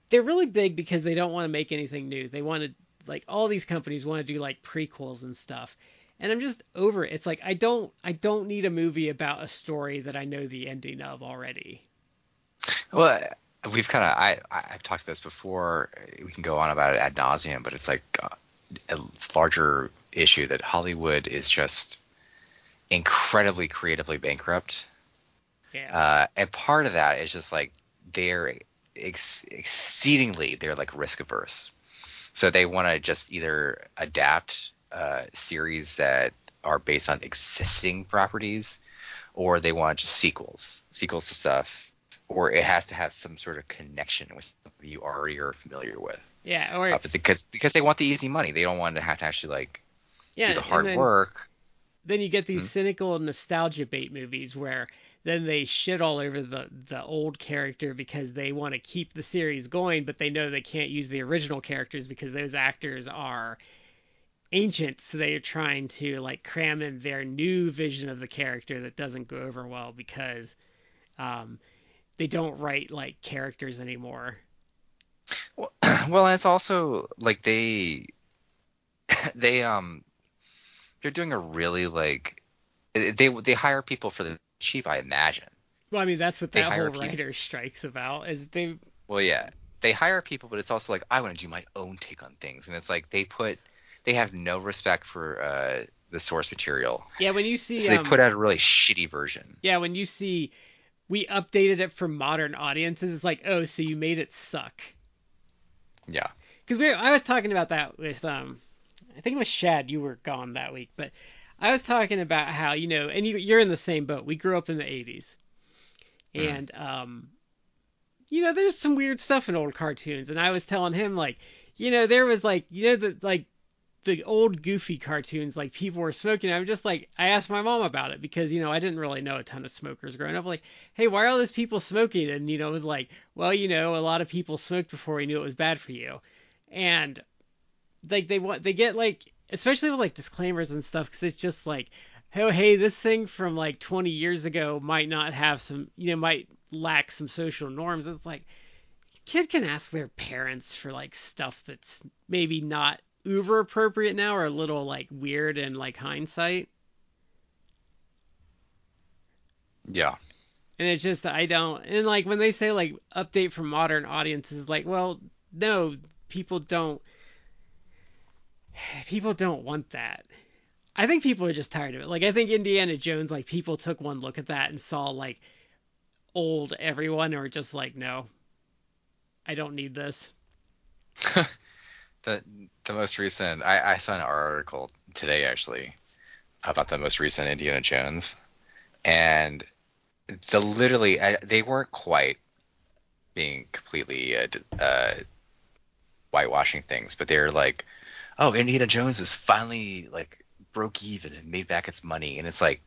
they're really big because they don't want to make anything new. They want to like all these companies want to do like prequels and stuff. And I'm just over it. It's like I don't I don't need a movie about a story that I know the ending of already. Well, we've kind of I I've talked this before. We can go on about it ad nauseum, but it's like a larger issue that Hollywood is just incredibly creatively bankrupt. Yeah. Uh, and part of that is just like they're ex- exceedingly they're like risk averse. So they want to just either adapt uh, series that are based on existing properties, or they want just sequels, sequels to stuff, or it has to have some sort of connection with something you already are familiar with. Yeah, or uh, but because because they want the easy money, they don't want to have to actually like yeah, do the hard then, work. Then you get these mm-hmm. cynical nostalgia bait movies where then they shit all over the the old character because they want to keep the series going, but they know they can't use the original characters because those actors are ancient, so they're trying to like cram in their new vision of the character that doesn't go over well because um, they don't write like characters anymore. Well, well, it's also like they they um they're doing a really like they they hire people for the cheap, I imagine. Well, I mean, that's what that whole writer strike's about, is they well yeah they hire people, but it's also like, I want to do my own take on things, and it's like they put they have no respect for uh the source material. Yeah, when you see so they um, put out a really shitty version. Yeah, when you see we updated it for modern audiences, it's like, oh, so you made it suck. Yeah, because we were, I was talking about that with um I think it was Shad, you were gone that week, but I was talking about how, you know, and you, you're in the same boat. We grew up in the eighties. And, mm. um, you know, there's some weird stuff in old cartoons. And I was telling him, like, you know, there was, like, you know, the like the old goofy cartoons, like, people were smoking. I'm just like, I asked my mom about it because, you know, I didn't really know a ton of smokers growing up. Like, hey, why are all these people smoking? And, you know, it was like, well, you know, a lot of people smoked before we knew it was bad for you. And, like, they want, they get, like, especially with like disclaimers and stuff, because it's just like, oh, hey, this thing from like twenty years ago might not have some, you know, might lack some social norms. It's like, kid can ask their parents for like stuff that's maybe not uber appropriate now or a little like weird in like hindsight. Yeah. And it's just, I don't, and like when they say like update for modern audiences, like, well, no, people don't. People don't want that. I think people are just tired of it. Like, I think Indiana Jones, like, people took one look at that and saw, like, old everyone, or just like, no, I don't need this. the the most recent, I, I saw an article today, actually, about the most recent Indiana Jones. And the literally, I, they weren't quite being completely uh, uh, whitewashing things, but they were like, oh, Indiana Jones is finally like broke even and made back its money. And it's like,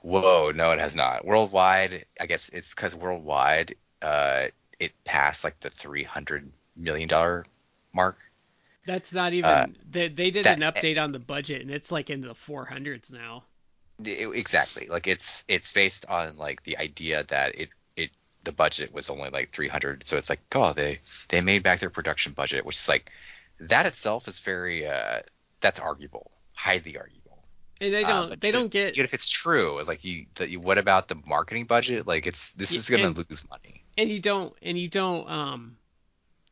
whoa, no, it has not. Worldwide, I guess it's because worldwide uh, it passed like the three hundred million dollars mark. That's not even, uh, they, they did that, an update on the budget and it's like in the four hundreds now. It, exactly. Like it's, it's based on like the idea that it, it, the budget was only like three hundred. So it's like, oh, they, they made back their production budget, which is like, that itself is very uh, that's arguable, highly arguable. And they don't, um, they don't get. Even if it's true, like you, the, you, what about the marketing budget? Like it's this is going to lose money. And you don't, and you don't, um,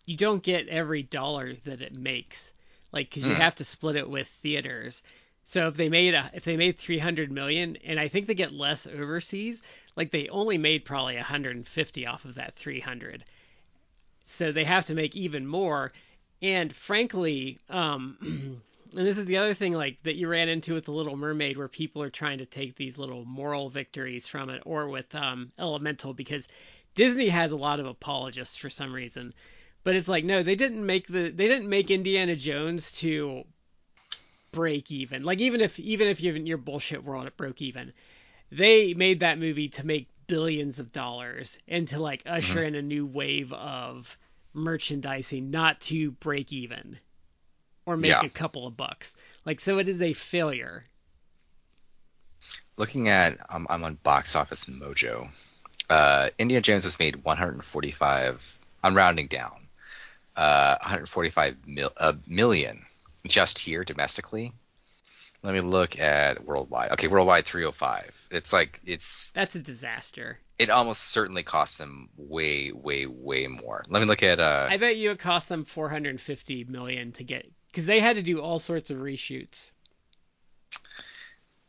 you don't get every dollar that it makes, like because you mm. have to split it with theaters. So if they made a, if they made three hundred million, and I think they get less overseas, like they only made probably one hundred fifty off of that three hundred. So they have to make even more. And frankly, um, and this is the other thing like that you ran into with The Little Mermaid, where people are trying to take these little moral victories from it, or with um, Elemental, because Disney has a lot of apologists for some reason. But it's like, no, they didn't make the they didn't make Indiana Jones to break even. Like even if even if you're in your bullshit world, it broke even. They made that movie to make billions of dollars and to like usher in a new wave of merchandising, not to break even or make yeah. a couple of bucks. Like, so it is a failure. Looking at um, I'm on Box Office Mojo. uh Indiana Jones has made one hundred forty-five, I'm rounding down, uh one hundred forty-five mil, uh, million just here domestically. Let me look at worldwide. Okay, worldwide three oh five. It's like it's that's a disaster. It almost certainly cost them way, way, way more. Let me look at. Uh, I bet you it cost them four hundred fifty million to get, because they had to do all sorts of reshoots.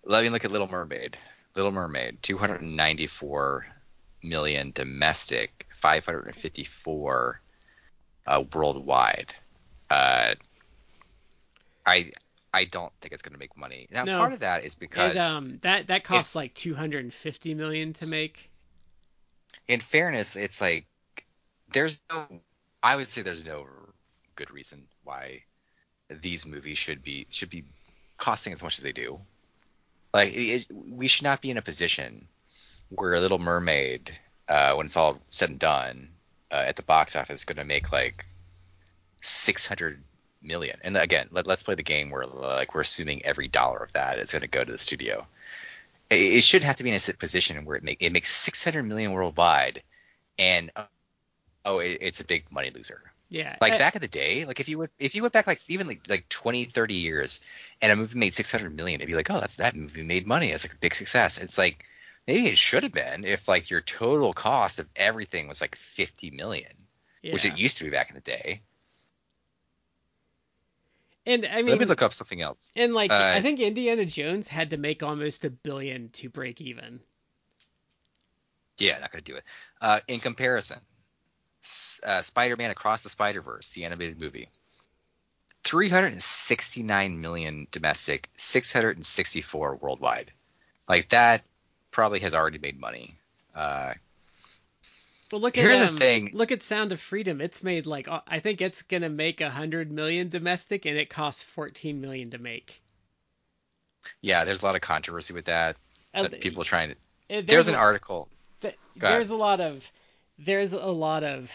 Let me look at Little Mermaid. Little Mermaid, two hundred ninety-four million domestic, five hundred fifty-four uh, worldwide. Uh, I I don't think it's going to make money. Now, no, part of that is because it, um, that that costs like two hundred fifty million to make. In fairness, it's like there's no. I would say there's no good reason why these movies should be should be costing as much as they do. Like it, we should not be in a position where Little Mermaid, uh, when it's all said and done, uh, at the box office, is going to make like six hundred million. And again, let, let's play the game where like we're assuming every dollar of that is going to go to the studio. It, it should have to be in a position where it make it makes six hundred million worldwide, and uh, oh, it, it's a big money loser. Yeah. Like I, back in the day, like if you would if you went back like even like, like twenty, thirty years and a movie made six hundred million, it'd be like, "Oh, that's that movie made money. It's like a big success." It's like maybe it should have been if like your total cost of everything was like fifty million, yeah, which it used to be back in the day. And I mean, let me look up something else. And like uh, I think Indiana Jones had to make almost a billion to break even. Yeah, not going to do it. Uh, in comparison, Uh, Spider-Man Across the Spider-Verse, the animated movie, three hundred sixty-nine million domestic, six hundred sixty-four worldwide. Like that probably has already made money. Uh, well, look here's at um, the thing. Look at Sound of Freedom. It's made like I think it's gonna make one hundred million domestic, and it costs fourteen million to make. Yeah, there's a lot of controversy with that. Uh, people trying to. There's, there's an article. Th- there's a lot of. There's a lot of,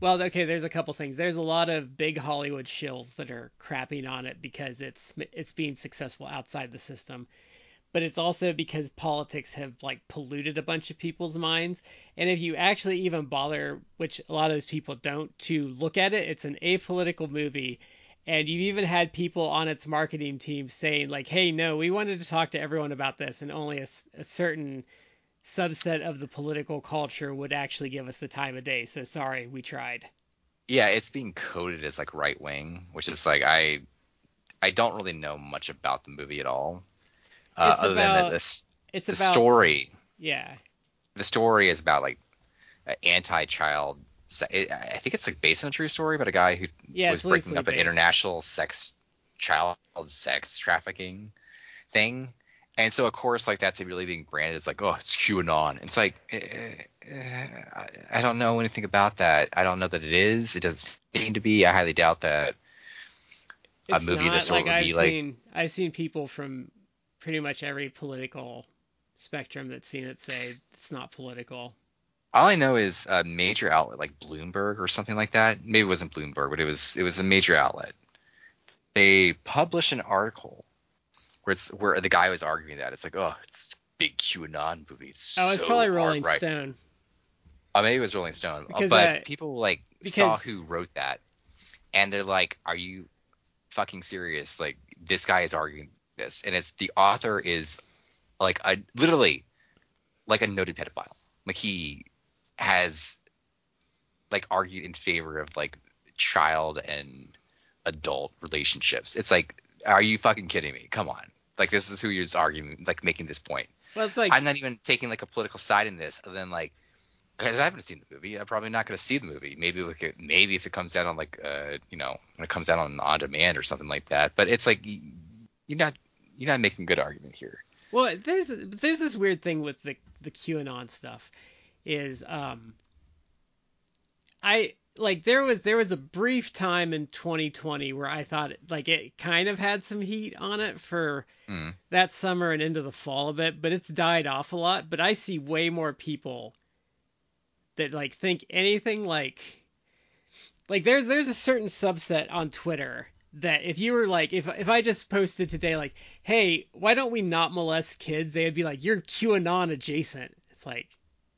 well, okay, there's a couple things. There's a lot of big Hollywood shills that are crapping on it because it's it's being successful outside the system. But it's also because politics have, like, polluted a bunch of people's minds. And if you actually even bother, which a lot of those people don't, to look at it, it's an apolitical movie. And you've even had people on its marketing team saying, like, hey, no, we wanted to talk to everyone about this, and only a, a certain subset of the political culture would actually give us the time of day, so sorry, we tried. Yeah, it's being coded as like right wing, which is like I I don't really know much about the movie at all. Uh, other about, than this it's the about, story. Yeah. The story is about like an anti-child it, I think it's like based on a true story about a guy who yeah, was breaking up based. an international sex child sex trafficking thing. And so, of course, like that's really being branded as like, oh, it's QAnon. It's like, eh, eh, I don't know anything about that. I don't know that it is. It doesn't seem to be. I highly doubt that a it's movie of this sort like would I've be seen, like. I've seen people from pretty much every political spectrum that's seen it say it's not political. All I know is a major outlet like Bloomberg or something like that. Maybe it wasn't Bloomberg, but it was it was a major outlet. They published an article Where, it's, where the guy was arguing that. It's like, oh, it's a big QAnon movie. It's oh, it's so probably Rolling hard, Stone. Right. Oh, maybe it was Rolling Stone. Because, but uh, people like because... saw who wrote that, and they're like, are you fucking serious? Like, this guy is arguing this, and it's the author is like a literally like a noted pedophile. Like he has like argued in favor of like child and adult relationships. It's like, are you fucking kidding me? Come on. Like, this is who you're arguing, like, making this point. Well, it's like, I'm not even taking, like, a political side in this. And then, like, because I haven't seen the movie. I'm probably not going to see the movie. Maybe we could, maybe if it comes out on, like, uh, you know, when it comes out on on demand or something like that. But it's like, you're not you're not making a good argument here. Well, there's there's this weird thing with the, the QAnon stuff is um, I... Like there was there was a brief time in twenty twenty where I thought like it kind of had some heat on it for mm. that summer and into the fall a bit, but it's died off a lot. But I see way more people that like think anything like like there's there's a certain subset on Twitter that if you were like if if I just posted today like, hey, why don't we not molest kids? They'd be like, you're QAnon adjacent. It's like,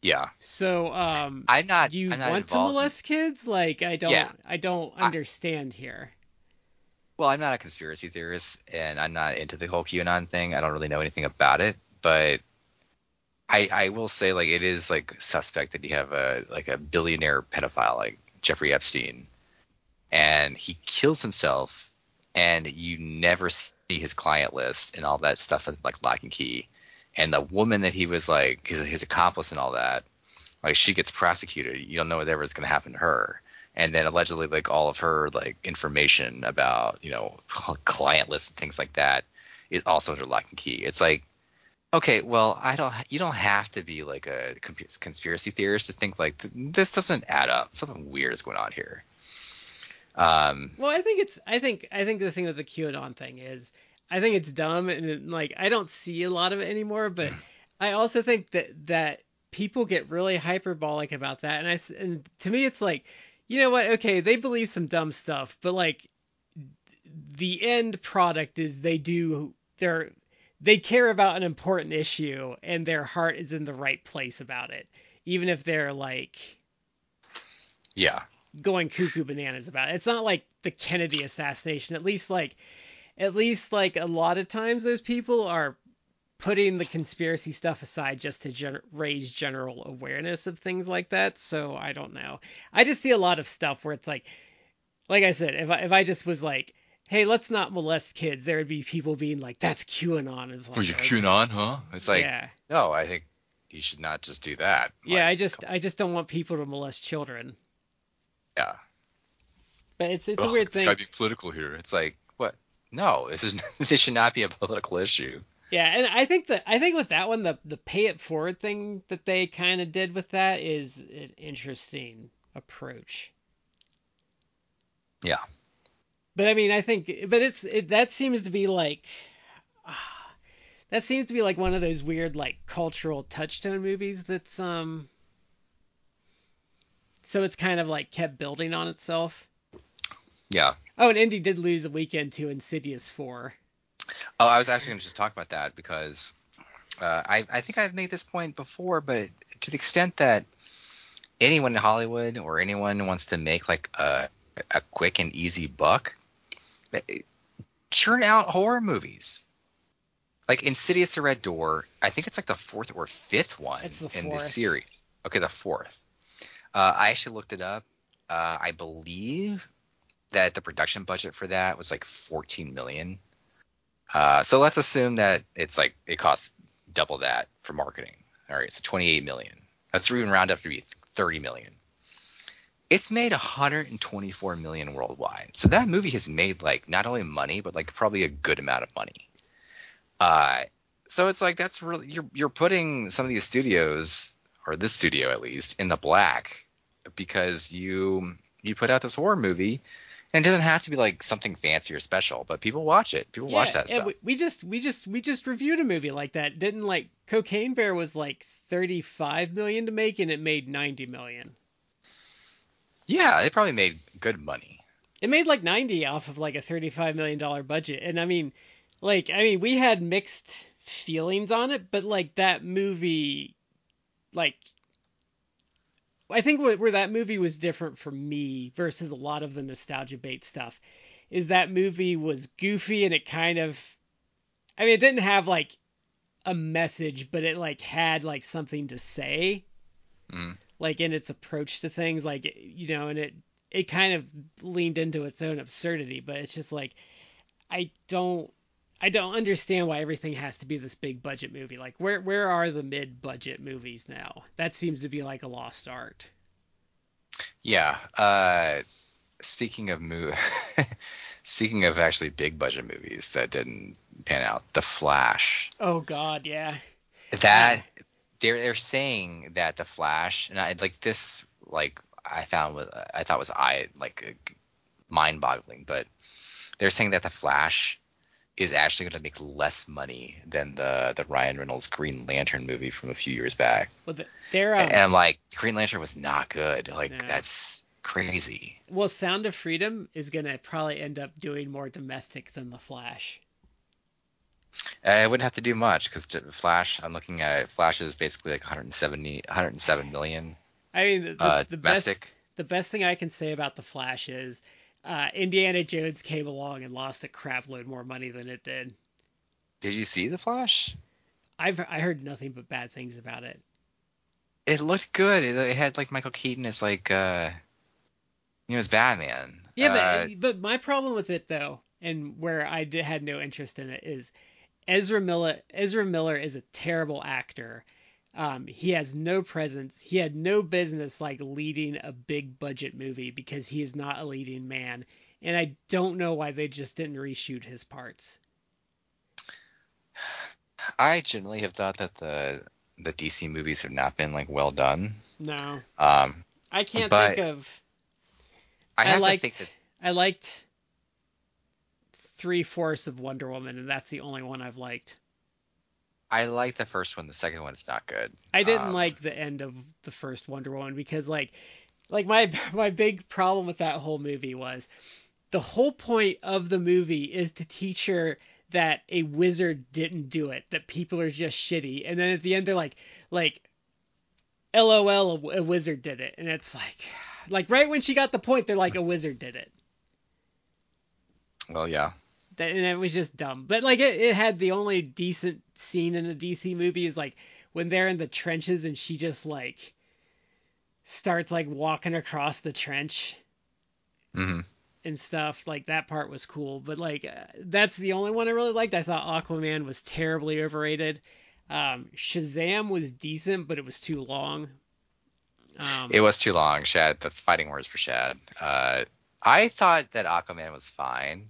yeah. So, um, I'm not, you I'm not want involved. to molest kids? Like, I don't, yeah. I don't understand I, here. Well, I'm not a conspiracy theorist, and I'm not into the whole QAnon thing. I don't really know anything about it, but I, I will say, like, it is like suspect that you have a like a billionaire pedophile like Jeffrey Epstein, and he kills himself and you never see his client list and all that stuff like lock and key. And the woman that he was like his, his accomplice and all that, like she gets prosecuted. You don't know whatever is going to happen to her. And then allegedly like all of her like information about, you know, client lists and things like that is also under lock and key. It's like, okay, well, I don't. You don't have to be like a conspiracy theorist to think like this doesn't add up. Something weird is going on here. Um, well, I think it's. I think. I think the thing with the QAnon thing is, I think it's dumb and it, like I don't see a lot of it anymore. But I also think that that people get really hyperbolic about that. And I. And to me, it's like, you know what? Okay, they believe some dumb stuff, but like, the end product is they do their. They care about an important issue and their heart is in the right place about it, even if they're like, yeah, going cuckoo bananas about it. It's not like the Kennedy assassination. At least like, at least like a lot of times those people are putting the conspiracy stuff aside just to gen- raise general awareness of things like that. So I don't know. I just see a lot of stuff where it's like, like I said, if I, if I just was like, hey, let's not molest kids, there would be people being like, that's QAnon. Is like, oh, you're okay. QAnon, huh? It's like, yeah. No, I think you should not just do that. Like, yeah, I just I just don't want people to molest children. Yeah. But it's it's Ugh, a weird thing. It's got to be political here. It's like, what? No, this is this should not be a political issue. Yeah, and I think that I think with that one, the, the pay it forward thing that they kind of did with that is an interesting approach. Yeah. But I mean, I think, but it's, it, that seems to be like, uh, that seems to be like one of those weird, like cultural touchstone movies that's, um, so it's kind of like kept building on itself. Yeah. Oh, and Indy did lose a weekend to Insidious four. Oh, I was actually going to just talk about that because, uh, I, I think I've made this point before, but to the extent that anyone in Hollywood or anyone wants to make like a, a quick and easy buck, churn out horror movies. Like Insidious the Red Door, I think it's like the fourth or fifth one in this series. Okay, the fourth. Uh, I actually looked it up. Uh, I believe that the production budget for that was like fourteen million dollars. Uh, so let's assume that it's like it costs double that for marketing. All right, so twenty-eight million dollars. Let's even round up to be thirty million dollars. It's made one hundred twenty-four million dollars worldwide. So that movie has made like not only money, but like probably a good amount of money. Uh, so it's like that's really you're you're putting some of these studios, or this studio at least, in the black because you you put out this horror movie, and it doesn't have to be like something fancy or special, but people watch it. People yeah, watch that stuff. We, we just we just we just reviewed a movie like that. Didn't like Cocaine Bear was like thirty-five million dollars to make, and it made ninety million dollars. Yeah, it probably made good money. It made like ninety off of like a thirty-five million dollars budget. And I mean, like, I mean, we had mixed feelings on it, but like that movie, like, I think what, where that movie was different for me versus a lot of the nostalgia bait stuff is that movie was goofy and it kind of, I mean, it didn't have like a message, but it like had like something to say. Mm. Like in its approach to things, like, you know, and it it kind of leaned into its own absurdity, but it's just like I don't I don't understand why everything has to be this big budget movie. Like where where are the mid budget movies now? That seems to be like a lost art. Yeah. Uh, speaking of mo- speaking of actually big budget movies that didn't pan out, The Flash. Oh God, yeah. That. Yeah. They're they're saying that The Flash, and I like this, like I found with I thought was I like mind boggling, but they're saying that The Flash is actually going to make less money than the the Ryan Reynolds Green Lantern movie from a few years back. Well, they're um, and I'm like, Green Lantern was not good. Like no. That's crazy. Well, Sound of Freedom is going to probably end up doing more domestic than The Flash. I wouldn't have to do much because Flash, I'm looking at it, Flash is basically like one hundred seventy, one hundred seven million. I mean, the, uh, the, domestic. Best, the best thing I can say about The Flash is uh, Indiana Jones came along and lost a crap load more money than it did. Did you see The Flash? I've I heard nothing but bad things about it. It looked good. It, it had like Michael Keaton as like, uh, you know, as Batman. Yeah, uh, but, but my problem with it though and where I did, had no interest in it is Ezra Miller. Ezra Miller is a terrible actor. Um, he has no presence. He had no business like leading a big budget movie because he is not a leading man. And I don't know why they just didn't reshoot his parts. I generally have thought that the the D C movies have not been like well done. No. Um, I can't think of. I, have I liked. To think that... I liked three-fourths of Wonder Woman, and that's the only one I've liked. I like the first one. The second one is not good. I didn't um, like the end of the first Wonder Woman because, like, like my my big problem with that whole movie was the whole point of the movie is to teach her that a wizard didn't do it, that people are just shitty, and then at the end they're like, like, LOL, a, a wizard did it, and it's like, like right when she got the point, they're like, a wizard did it. Well, yeah. And it was just dumb. But, like, it, it had the only decent scene in a D C movie is, like, when they're in the trenches and she just, like, starts, like, walking across the trench mm-hmm. and stuff. Like, that part was cool. But, like, uh, that's the only one I really liked. I thought Aquaman was terribly overrated. Um, Shazam was decent, but it was too long. Um, it was too long, Shad. That's fighting words for Shad. Uh, I thought that Aquaman was fine.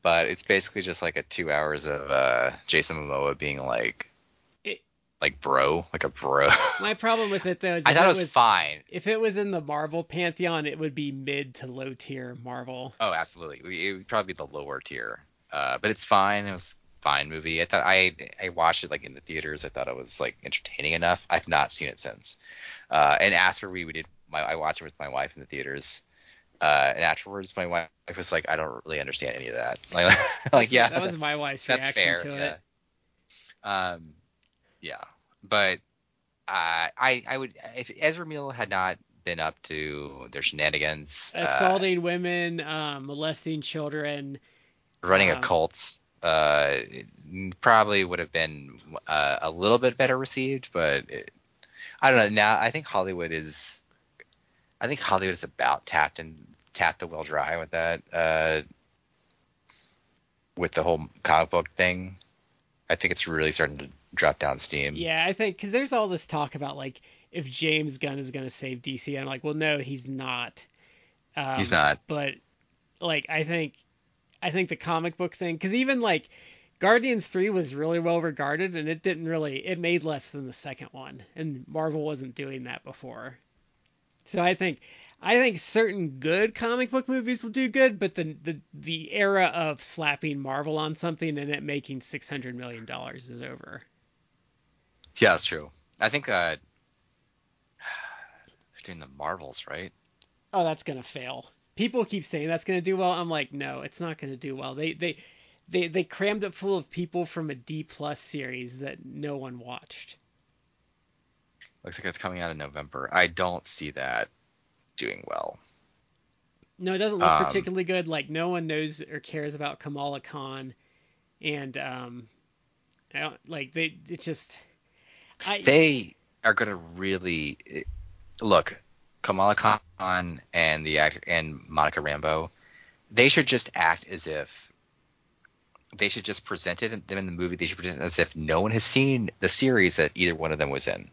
But it's basically just like a two hours of uh, Jason Momoa being like, it, like bro, like a bro. My problem with it though is I thought it was, was fine. If it was in the Marvel pantheon, it would be mid to low tier Marvel. Oh, absolutely, it would probably be the lower tier. Uh, but it's fine. It was a fine movie. I thought I I watched it like in the theaters. I thought it was like entertaining enough. I've not seen it since. Uh, and after we, we did, my, I watched it with my wife in the theaters. Uh, and afterwards, my wife was like, "I don't really understand any of that." Like, like yeah, that was my wife's reaction fair, to yeah. it. Um, yeah, but uh, I, I would if Ezra Miller had not been up to their shenanigans, assaulting uh, women, um, molesting children, running um, a cult, uh, probably would have been uh, a little bit better received. But it, I don't know. Now I think Hollywood is. I think Hollywood is about tapped and tapped the well dry with that, uh, with the whole comic book thing. I think it's really starting to drop down steam. Yeah, I think because there's all this talk about like if James Gunn is going to save D C, I'm like, well, no, he's not. Um, he's not. But like, I think, I think the comic book thing, because even like Guardians three was really well regarded, and it didn't really, it made less than the second one, and Marvel wasn't doing that before. So I think I think certain good comic book movies will do good, but the the, the era of slapping Marvel on something and it making six hundred million dollars is over. Yeah, that's true. I think uh, they're doing the Marvels, right? Oh, that's going to fail. People keep saying that's going to do well. I'm like, no, it's not going to do well. They, they they they crammed it full of people from a D-plus series that no one watched. Looks like it's coming out in November. I don't see that doing well. No, it doesn't look um, particularly good. Like, no one knows or cares about Kamala Khan. And, um, I don't, like, they, it just... I, they are going to really... Look, Kamala Khan and the actor and Monica Rambeau, they should just act as if... They should just present it them in the movie. They should present it as if no one has seen the series that either one of them was in.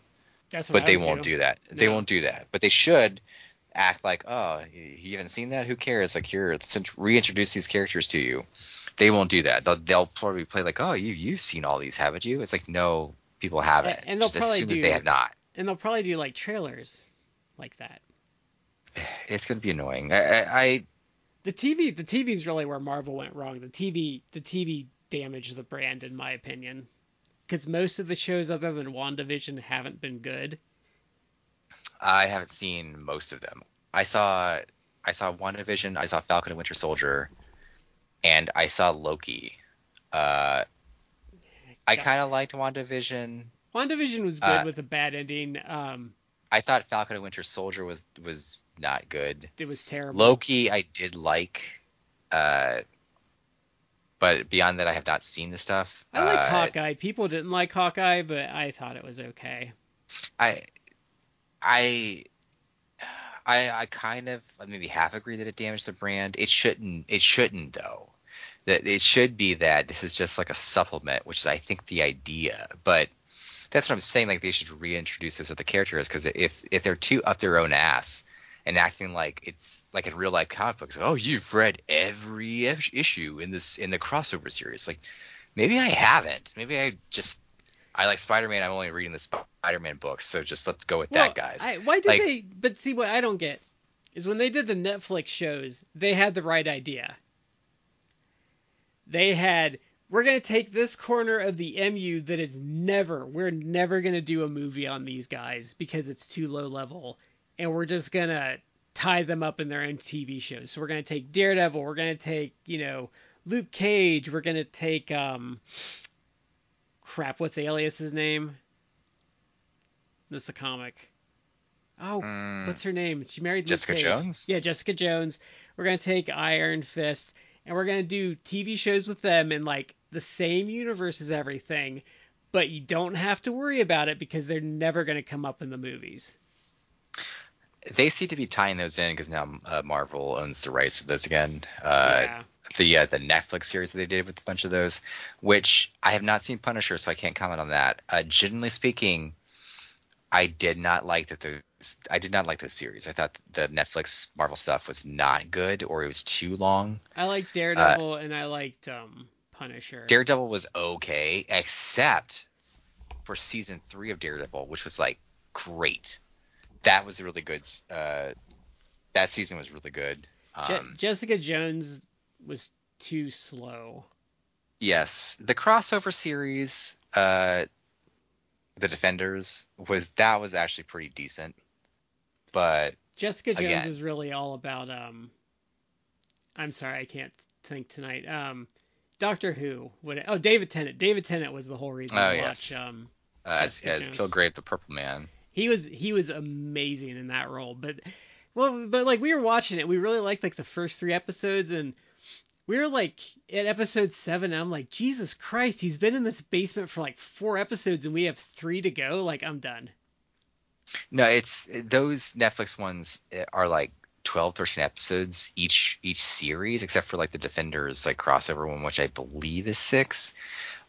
But they won't do, do that. No. They won't do that. But they should act like, oh, you haven't seen that? Who cares? Like, here, reintroduce these characters to you. They won't do that. They'll, they'll probably play like, oh, you, you've seen all these, haven't you? It's like, no, people haven't. And they'll Just probably assume do, that they have not. And they'll probably do, like, trailers like that. It's going to be annoying. I, I, I The T V, the T V's really where Marvel went wrong. The T V, the T V damaged the brand, in my opinion. Because most of the shows other than WandaVision haven't been good. I haven't seen most of them. I saw I saw WandaVision, I saw Falcon and Winter Soldier, and I saw Loki. Uh, I kind of liked WandaVision. WandaVision was good uh, with a bad ending. Um, I thought Falcon and Winter Soldier was, was not good. It was terrible. Loki I did like. Uh, But beyond that, I have not seen the stuff. I liked uh, Hawkeye. People didn't like Hawkeye, but I thought it was okay. I, I, I, I kind of maybe half agree that it damaged the brand. It shouldn't. It shouldn't though, that it should be that this is just like a supplement, which is, I think, the idea. But that's what I'm saying. Like, they should reintroduce this with the characters, because if if they're too up their own ass and acting like it's like in real life comic books, oh, you've read every issue in this in the crossover series. Like, maybe I haven't. Maybe I just I like Spider-Man. I'm only reading the Spider-Man books, so just let's go with well, that, guys. I, why do like, they? But see, what I don't get is when they did the Netflix shows, they had the right idea. They had, we're going to take this corner of the M U that is never, we're never going to do a movie on these guys because it's too low level, and we're just going to tie them up in their own T V shows. So we're going to take Daredevil, we're going to take, you know, Luke Cage, we're going to take, um, crap, what's Alias's name? That's the comic. Oh, mm, what's her name? She married Luke Jessica Cage. Jones? Yeah, Jessica Jones. We're going to take Iron Fist, and we're going to do T V shows with them in, like, the same universe as everything, but you don't have to worry about it because they're never going to come up in the movies. They seem to be tying those in because now uh, Marvel owns the rights to those again. Uh, yeah. The uh, the Netflix series that they did with a bunch of those, which I have not seen Punisher, so I can't comment on that. Uh, generally speaking, I did not like that the I did not like this series. I thought the Netflix Marvel stuff was not good, or it was too long. I liked Daredevil uh, and I liked um, Punisher. Daredevil was okay, except for season three of Daredevil, which was like great. That was really good. Uh, that season was really good. Um, Je- Jessica Jones was too slow. Yes, the crossover series, uh, The Defenders, was that was actually pretty decent. But Jessica Jones again, is really all about. Um, I'm sorry, I can't think tonight. Um, Doctor Who. What? Oh, David Tennant. David Tennant was the whole reason. Oh, to yes. watch, um, uh, as, as Kilgrave, the Purple Man. He was he was amazing in that role, but well, but like we were watching it, we really liked like the first three episodes, and we were like at episode seven, and I'm like, Jesus Christ, he's been in this basement for like four episodes, and we have three to go. Like, I'm done. No, it's those Netflix ones are like twelve, thirteen episodes each each series, except for like the Defenders like crossover one, which I believe is six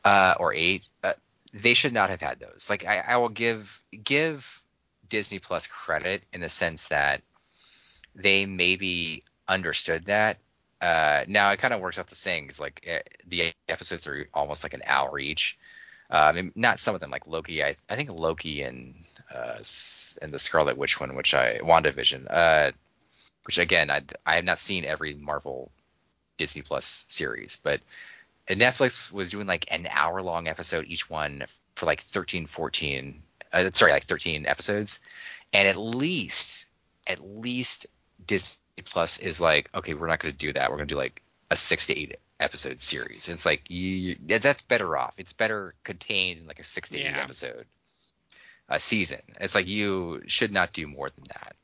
uh, or eight. Uh, They should not have had those. Like, I, I will give give Disney Plus credit in the sense that they maybe understood that. Uh, now, it kind of works out the same because, like, it, the episodes are almost like an hour each. Um, not some of them, like Loki. I, I think Loki and uh, and the Scarlet Witch one, which I – WandaVision, uh, which, again, I, I have not seen every Marvel Disney Plus series, but – and Netflix was doing like an hour long episode each one for like thirteen, fourteen uh, – sorry, like thirteen episodes. And at least at least Disney Plus is like, okay, we're not going to do that. We're going to do like a six to eight episode series. And it's like you, that's better off. It's better contained in like a six to yeah. eight episode uh, season. It's like you should not do more than that.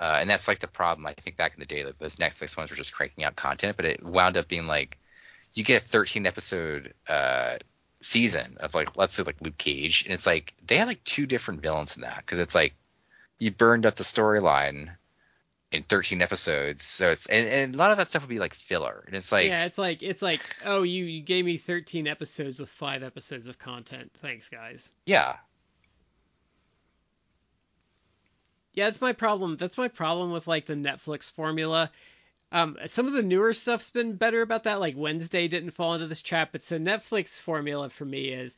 Uh, and that's like the problem. I think back in the day, like those Netflix ones were just cranking out content, but it wound up being like, you get a thirteen episode uh, season of like, let's say like Luke Cage, and it's like they had like two different villains in that because it's like you burned up the storyline in thirteen episodes, so it's and, and a lot of that stuff would be like filler, and it's like yeah, it's like it's like oh you, you gave me thirteen episodes with five episodes of content, thanks guys. Yeah. Yeah, that's my problem. That's my problem with like the Netflix formula. Um, some of the newer stuff's been better about that. Like Wednesday didn't fall into this trap. But so Netflix formula for me is,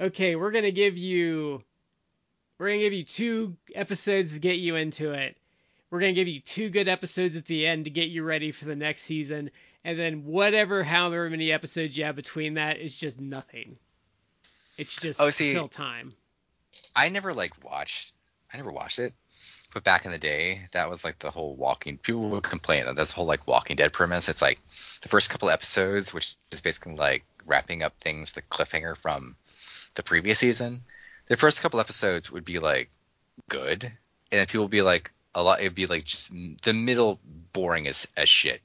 okay, we're going to give you, we're going to give you two episodes to get you into it. We're going to give you two good episodes at the end to get you ready for the next season. And then whatever, however many episodes you have between that, it's just nothing. It's just oh, see, fill time. I never like watched, I never watched it. But back in the day, that was like the whole walking – people would complain that this whole like Walking Dead premise. It's like the first couple episodes, which is basically like wrapping up things, the cliffhanger from the previous season. The first couple episodes would be like good, and then people would be like a lot. It'd be like just the middle boring as as shit,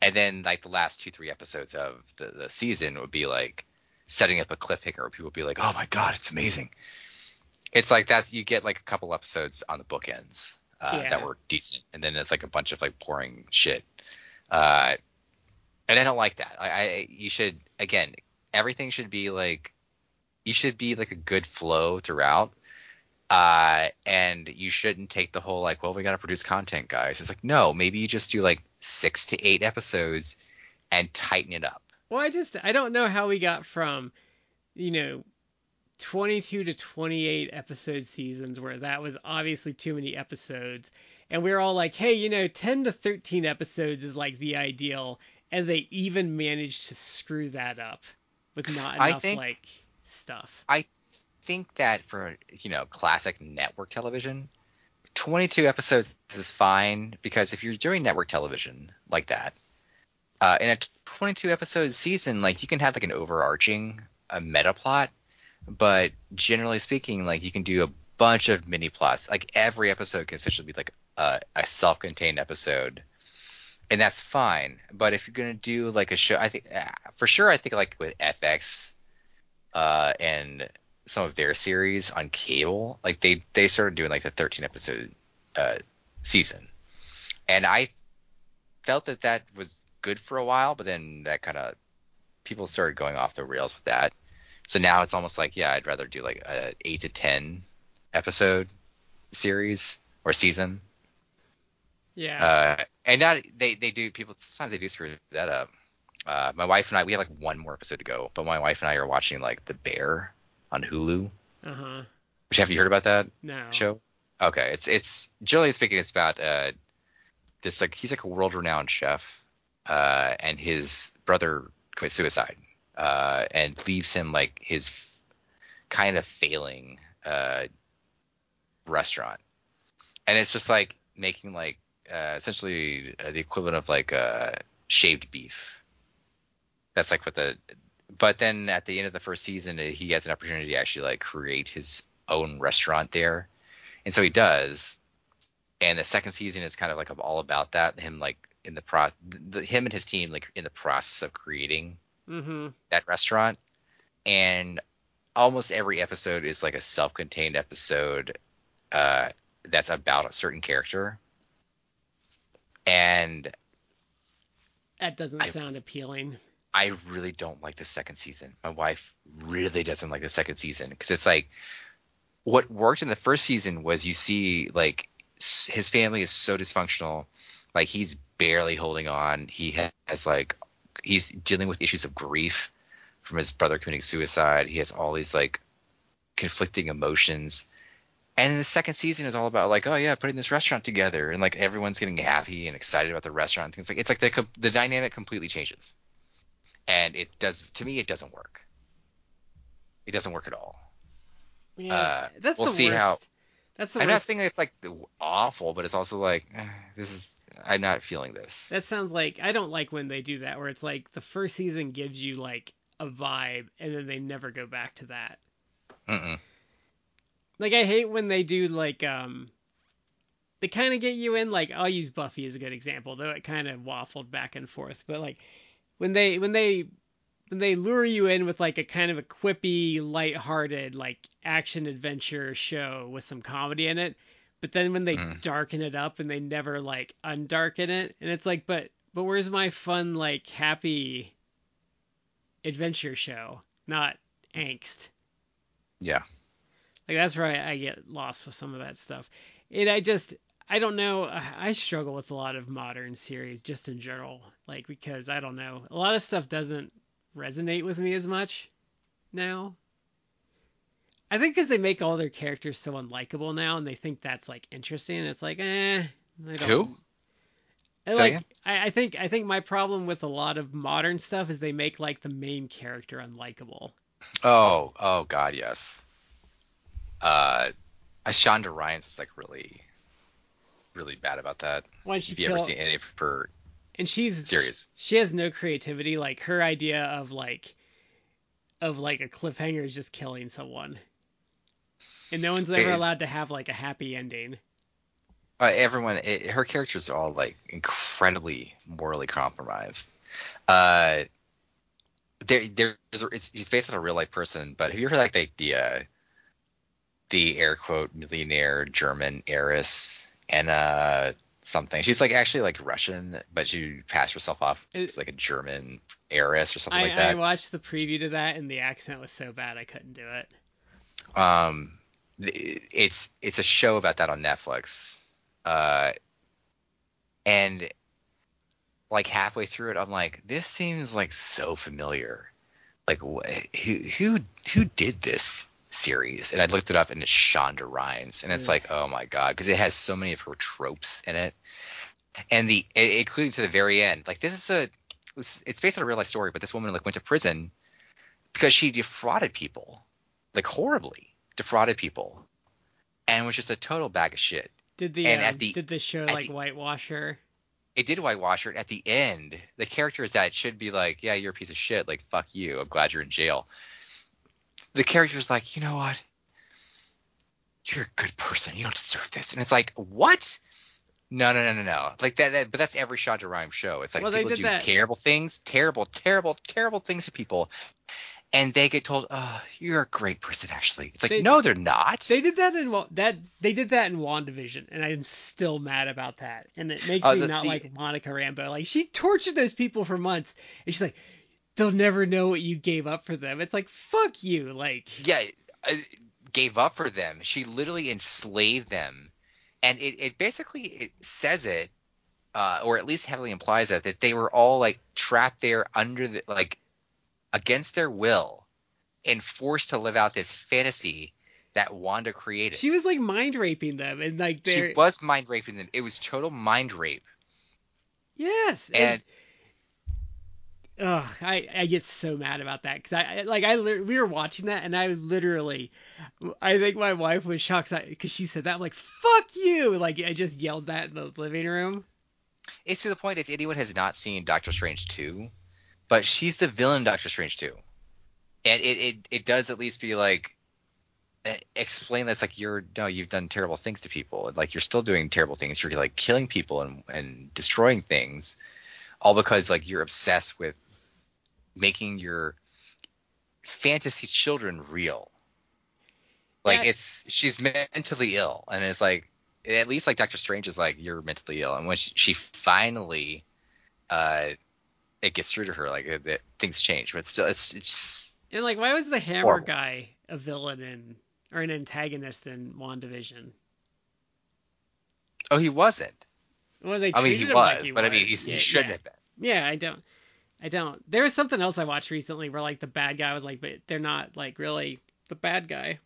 and then like the last two three episodes of the, the season would be like setting up a cliffhanger where people would be like, oh my god, it's amazing. It's like that you get like a couple episodes on the bookends uh, yeah. that were decent, and then it's like a bunch of like boring shit. Uh, And I don't like that. I, I you should again, everything should be like you should be like a good flow throughout. Uh, and you shouldn't take the whole like, well, we got to produce content, guys. It's like, no, maybe you just do like six to eight episodes and tighten it up. Well, I just I don't know how we got from, you know, twenty-two to twenty-eight episode seasons where that was obviously too many episodes. And we were all like, hey, you know, ten to thirteen episodes is like the ideal. And they even managed to screw that up with not enough I think, like stuff. I think that for, you know, classic network television, twenty-two episodes is fine, because if you're doing network television like that, uh, in a twenty-two episode season, like you can have like an overarching a meta plot. But generally speaking, like you can do a bunch of mini plots. Like every episode can essentially be like a, a self-contained episode, and that's fine. But if you're gonna do like a show, I think for sure, I think like with F X uh, and some of their series on cable, like they they started doing like the thirteen episode uh, season, and I felt that that was good for a while, but then that kind of people started going off the rails with that. So now it's almost like, yeah, I'd rather do like a eight to ten episode series or season. Yeah. Uh, and not they, they do people sometimes they do screw that up. Uh, my wife and I we have like one more episode to go, but my wife and I are watching like The Bear on Hulu. Uh huh. Which have you heard about that? No. Show? Okay. It's it's generally speaking, it's about uh this like he's like a world renowned chef, uh, and his brother commits suicide. Uh, and leaves him like his f- kind of failing uh, restaurant, and it's just like making like uh, essentially uh, the equivalent of like uh, shaved beef. That's like what the. But then at the end of the first season, he has an opportunity to actually like create his own restaurant there, and so he does. And the second season is kind of like all about that him like in the pro the, him and his team like in the process of creating. Mm-hmm. That restaurant, and almost every episode is like a self-contained episode uh, that's about a certain character, and that doesn't I, sound appealing. I really don't like the second season. My wife really doesn't like the second season because it's like what worked in the first season was you see like his family is so dysfunctional, like he's barely holding on. He has like he's dealing with issues of grief from his brother committing suicide. He has all these like conflicting emotions. And the second season is all about like, oh yeah, putting this restaurant together. And like everyone's getting happy and excited about the restaurant and things like, it's like the, the dynamic completely changes. And it does, to me, it doesn't work. It doesn't work at all. Yeah, uh, that's we'll the see worst. How, that's the I'm worst. Not saying it's like awful, but it's also like, this is, I'm not feeling this. That sounds like I don't like when they do that, where it's like the first season gives you like a vibe and then they never go back to that. Mm-mm. Like I hate when they do like um, they kind of get you in. Like I'll use Buffy as a good example, though it kind of waffled back and forth. But like when they when they when they lure you in with like a kind of a quippy, lighthearted like action adventure show with some comedy in it. But then when they mm. darken it up and they never like undarken it, and it's like, but but where's my fun like happy adventure show, not angst? Yeah, like that's where I, I get lost with some of that stuff, and I just I don't know I struggle with a lot of modern series just in general, like because I don't know a lot of stuff doesn't resonate with me as much now. I think because they make all their characters so unlikable now, and they think that's like interesting, and it's like, eh. I don't. Who? And, like, I, I think I think my problem with a lot of modern stuff is they make like the main character unlikable. Oh, oh God, yes. Uh, Shonda Rhimes is like really, really bad about that. Why she Have you kill... ever seen any of her? And she's serious. She has no creativity. Like her idea of like, of like a cliffhanger is just killing someone. And no one's ever it, allowed to have, like, a happy ending. Uh, everyone, it, her characters are all, like, incredibly morally compromised. Uh, there, there, it's, it's based on a real-life person, but have you ever heard, like, the, the, uh, the air quote millionaire German heiress Anna something. She's like actually like Russian, but she passed herself off as like a German heiress or something I, like that. I watched the preview to that, and the accent was so bad I couldn't do it. Um, it's it's a show about that on Netflix, uh, and like halfway through it, I'm like, this seems like so familiar. Like wh- who who who did this series? And I looked it up, and it's Shonda Rhimes, and it's like, oh my god, because it has so many of her tropes in it, and the including to the very end. Like, this is a it's based on a real life story, but this woman like went to prison because she defrauded people, like horribly defrauded people, and was just a total bag of shit. Did the, and um, at the did the show like the, whitewash her? It did whitewash her. At the end, the characters that should be like, yeah, you're a piece of shit, like fuck you, I'm glad you're in jail. The character's like, you know what? You're a good person. You don't deserve this. And it's like, what? No, no, no, no, no. Like that. that but that's every Shonda Rhimes show. It's like well, people do that. terrible things, terrible, terrible, terrible things to people, and they get told, "Oh, you're a great person." Actually, it's like, they, no, they're not. They did that in that. They did that in WandaVision, and I'm still mad about that. And it makes uh, me the, not the, like Monica Rambeau. Like, she tortured those people for months, and she's like, they'll never know what you gave up for them. It's like, fuck you. Like, yeah, I gave up for them. She literally enslaved them. And it, it basically it says it, uh, or at least heavily implies that, that they were all like trapped there under the, like against their will and forced to live out this fantasy that Wanda created. She was like mind raping them. And like, she was mind raping them. It was total mind rape. Yes. And, and- Ugh, I, I get so mad about that because I, I like I we were watching that, and I literally I think my wife was shocked because she said that. I'm like, fuck you, like I just yelled that in the living room. It's to the point, if anyone has not seen Doctor Strange two, but she's the villain in Doctor Strange two, and it, it, it does at least be like explain this, like you're no you've done terrible things to people, and like you're still doing terrible things. You're like killing people and and destroying things, all because like you're obsessed with making your fantasy children real. Like yeah. It's she's mentally ill, and it's like at least like Doctor Strange is like, you're mentally ill, and when she, she finally uh it gets through to her, like it, it, things change, but still it's it's and like why was the hammer horrible. guy a villain in or an antagonist in WandaVision? Oh, he wasn't. Well, they I mean, he was, like he but was. I mean, he, he yeah, shouldn't yeah. have been. Yeah, I don't. I don't. There was something else I watched recently where like the bad guy was like, but they're not like really the bad guy.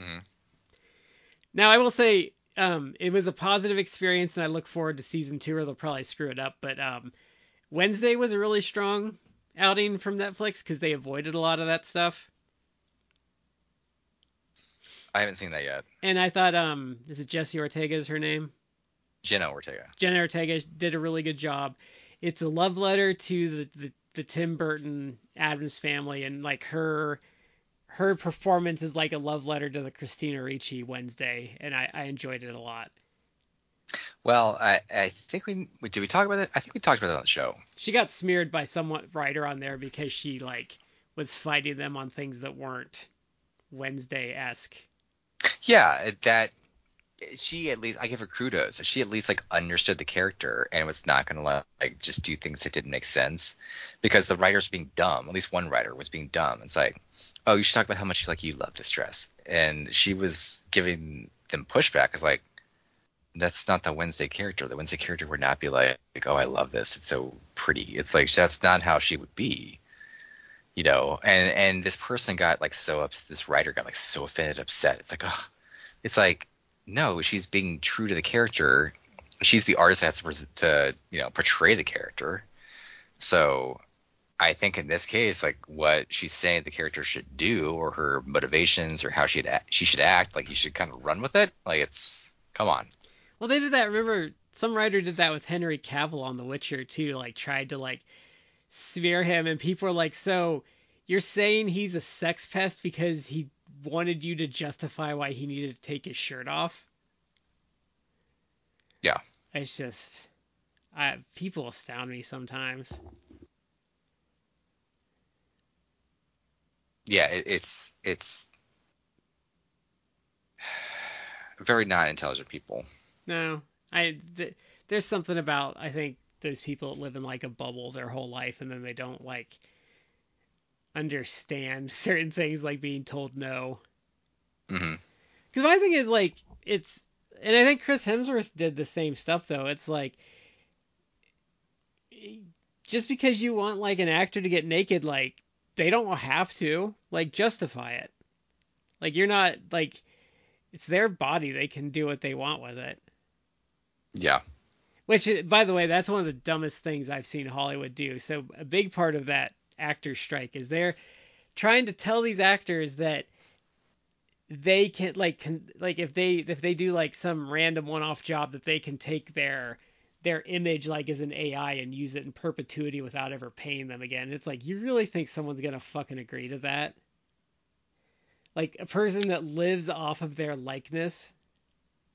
Mm-hmm. Now I will say, um, it was a positive experience, and I look forward to season two, or they'll probably screw it up. But um, Wednesday was a really strong outing from Netflix because they avoided a lot of that stuff. I haven't seen that yet. And I thought, um, is it Jessie Ortega is her name? Jenna Ortega. Jenna Ortega did a really good job. It's a love letter to the, the, the Tim Burton Addams Family, and like her her performance is like a love letter to the Christina Ricci Wednesday, and I, I enjoyed it a lot. Well, I I think we did we talk about it? I think we talked about it on the show. She got smeared by some writer on there because she like was fighting them on things that weren't Wednesday-esque. Yeah, that. She at least, I give her kudos. She at least like understood the character and was not going to like just do things that didn't make sense, because the writers were being dumb. At least one writer was being dumb. It's like, oh, you should talk about how much like you love this dress, and she was giving them pushback. It's like, that's not the Wednesday character. The Wednesday character would not be like, oh, I love this, it's so pretty. It's like, that's not how she would be, you know. And and this person got like so ups. This writer got like so offended, upset. It's like, oh, it's like. No, she's being true to the character. She's the artist that has to, you know, portray the character. So I think in this case, like what she's saying the character should do, or her motivations, or how she'd act, she should act, like you should kind of run with it. Like, it's, come on. Well, they did that. Remember, some writer did that with Henry Cavill on The Witcher too. Like, tried to like smear him, and people are like, so you're saying he's a sex pest because he wanted you to justify why he needed to take his shirt off? Yeah. It's just, I, people astound me sometimes. Yeah, it, it's it's very not intelligent people. No, I th- there's something about, I think, those people that live in like a bubble their whole life and then they don't like understand certain things, like being told no. Mm-hmm. Because my thing is like, it's, and I think Chris Hemsworth did the same stuff though. It's like, just because you want like an actor to get naked, like they don't have to like justify it. Like you're not like, it's their body. They can do what they want with it. Yeah. Which, by the way, that's one of the dumbest things I've seen Hollywood do. So a big part of that actor strike is they're trying to tell these actors that they can like, can, like if they, if they do like some random one-off job, that they can take their, their image like as an A I and use it in perpetuity without ever paying them again. And it's like, you really think someone's going to fucking agree to that? Like a person that lives off of their likeness.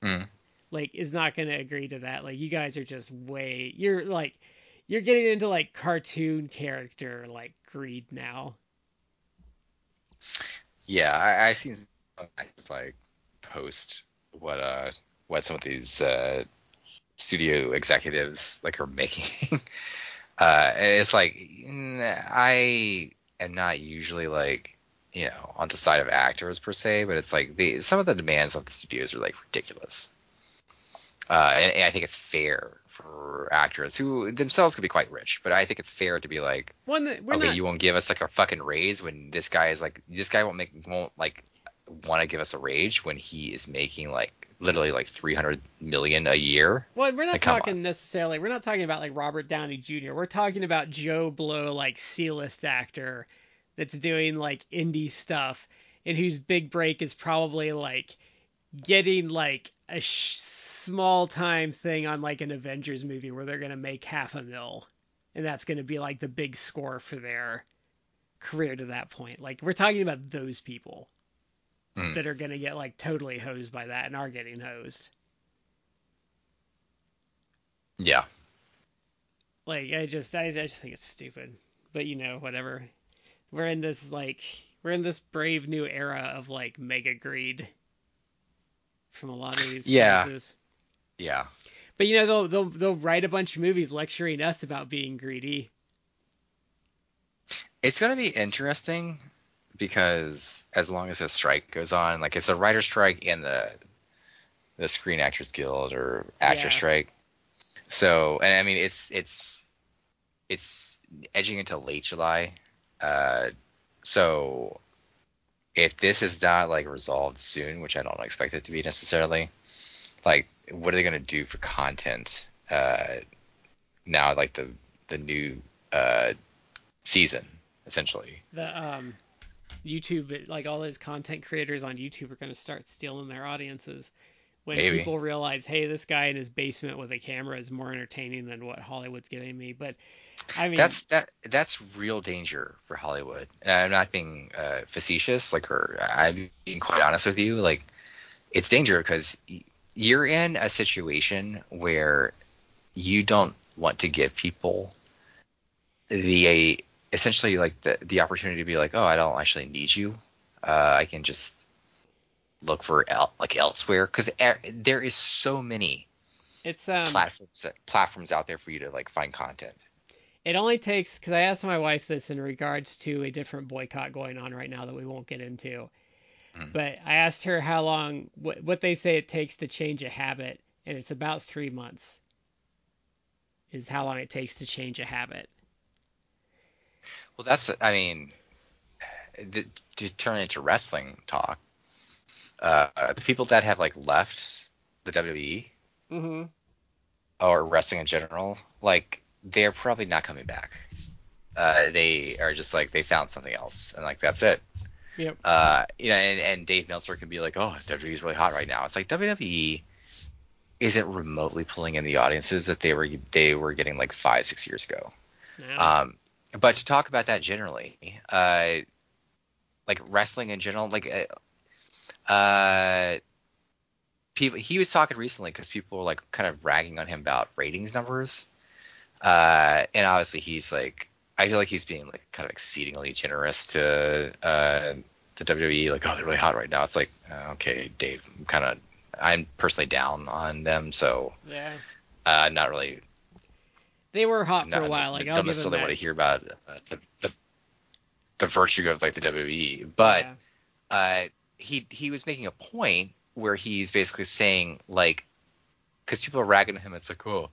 Mm. Like, is not going to agree to that. Like, you guys are just way... You're, like... You're getting into, like, cartoon character, like, greed now. Yeah, I, I seen... I was, like, post what, uh... What some of these, uh... studio executives, like, are making. uh, and it's, like... I am not usually, like... You know, on the side of actors, per se. But it's, like... The, some of the demands of the studios are, like, ridiculous. Uh, and, and I think it's fair for actors who themselves could be quite rich, but I think it's fair to be like, One that we're okay, not... you won't give us like a fucking raise when this guy is like, this guy won't make, won't like want to give us a raise when he is making like literally like three hundred million a year. Well, we're not like, talking necessarily, we're not talking about like Robert Downey Junior We're talking about Joe Blow, like C-list actor that's doing like indie stuff and whose big break is probably like getting like a sh- small time thing on like an Avengers movie where they're going to make half a mil and that's going to be like the big score for their career to that point. Like we're talking about those people mm. that are going to get like totally hosed by that and are getting hosed. Yeah. Like I just, I, I just think it's stupid, but you know, whatever. We're in this, like we're in this brave new era of like mega greed from a lot of these yeah. places. Yeah. But you know, they'll they'll they'll write a bunch of movies lecturing us about being greedy. It's gonna be interesting because as long as this strike goes on, like it's a writer strike and the the Screen Actors Guild or actor yeah. strike. So, and I mean, it's it's it's edging into late July. Uh, so if this is not like resolved soon, which I don't expect it to be necessarily, like what are they going to do for content uh, now? Like the the new uh, season, essentially. The um, YouTube, like all those content creators on YouTube are going to start stealing their audiences when Maybe. people realize, hey, this guy in his basement with a camera is more entertaining than what Hollywood's giving me. But I mean, that's that that's real danger for Hollywood. And I'm not being uh, facetious, like, or I'm being quite honest with you. Like, it's danger because you're in a situation where you don't want to give people the a, essentially like the, the opportunity to be like, oh, I don't actually need you. Uh, I can just look for el- like elsewhere because er- there is so many it's um, platforms platforms out there for you to like find content. It only takes, because I asked my wife this in regards to a different boycott going on right now that we won't get into, mm. but I asked her how long, what, what they say it takes to change a habit, and it's about three months is how long it takes to change a habit. Well, that's, I mean, the, to turn into wrestling talk, uh, the people that have, like, left the W W E, mm-hmm. or wrestling in general, like, they're probably not coming back. Uh, they are just like, they found something else. And like, that's it. Yep. Uh, you know, and, and Dave Meltzer can be like, oh, W W E's really hot right now. It's like W W E isn't remotely pulling in the audiences that they were, they were getting like five, six years ago. No. Um, but to talk about that generally, uh, like wrestling in general, like, uh, uh people, he was talking recently cause people were like kind of ragging on him about ratings numbers. Uh, and obviously he's like, I feel like he's being like kind of exceedingly generous to uh, the W W E. Like, oh, they're really hot right now. It's like, uh, okay, Dave, I'm kind of I'm personally down on them, so yeah, uh, not really. They were hot not, for a while. Like, I don't necessarily want to hear about uh, the, the the virtue of like the W W E, but yeah. uh, he he was making a point where he's basically saying like, because people are ragging him, it's like, oh,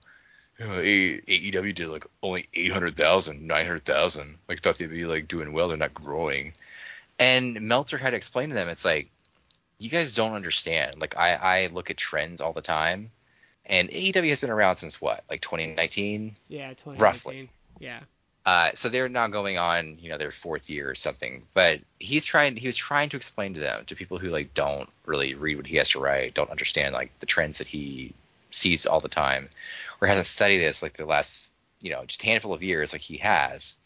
you know, A E W did like only eight hundred thousand, nine hundred thousand, like thought they'd be like doing well, they're not growing, and Meltzer had to explain to them, it's like, you guys don't understand. Like, I, I look at trends all the time, and A E W has been around since what, like twenty nineteen? Yeah, twenty nineteen. Roughly. Yeah. Uh, so they're now going on, you know, their fourth year or something. But he's trying. He was trying to explain to them, to people who like don't really read what he has to write, don't understand like the trends that he sees all the time, or hasn't studied this like the last, you know, just handful of years like he has.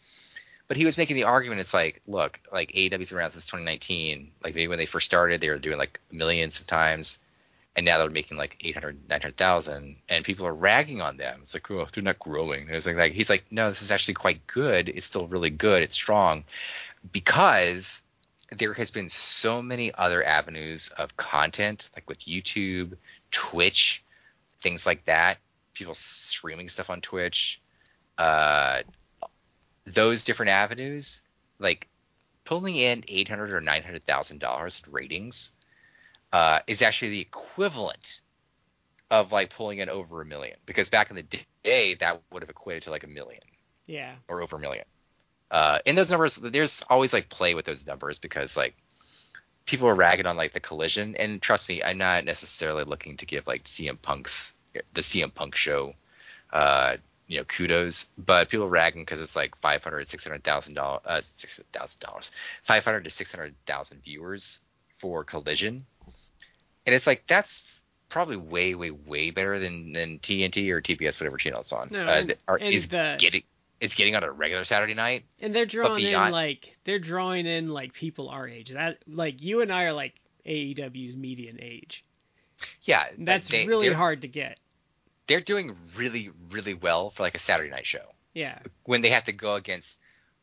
But he was making the argument, it's like, look, like A E W's been around since twenty nineteen. Like, maybe when they first started, they were doing like millions of times, and now they're making like eight hundred, nine hundred thousand, and people are ragging on them. It's like, oh, they're not growing. It's like, like, he's like, no, this is actually quite good. It's still really good. It's strong, because there has been so many other avenues of content, like with YouTube, Twitch, things like that. People streaming stuff on Twitch, uh. those different avenues, like pulling in eight hundred or nine hundred thousand dollars in ratings, uh, is actually the equivalent of like pulling in over a million. Because back in the day, that would have equated to like a million, yeah, or over a million. Uh, and those numbers, there's always like play with those numbers, because like people are ragging on like the Collision, and trust me, I'm not necessarily looking to give like C M Punk's the C M Punk show, uh. you know, kudos, but people ragging because it's like five hundred, six hundred thousand dollars, uh, six hundred thousand dollars, five hundred to six hundred thousand viewers for Collision. And it's like, that's probably way, way, way better than, than T N T or T B S, whatever channel it's on. No, uh, and, or, and is the, getting is getting on a regular Saturday night. And they're drawing beyond, in like, they're drawing in like people our age. That, like, you and I are like A E W's median age. Yeah. That's they, really hard to get. They're doing really, really well for like a Saturday night show. Yeah. When they have to go against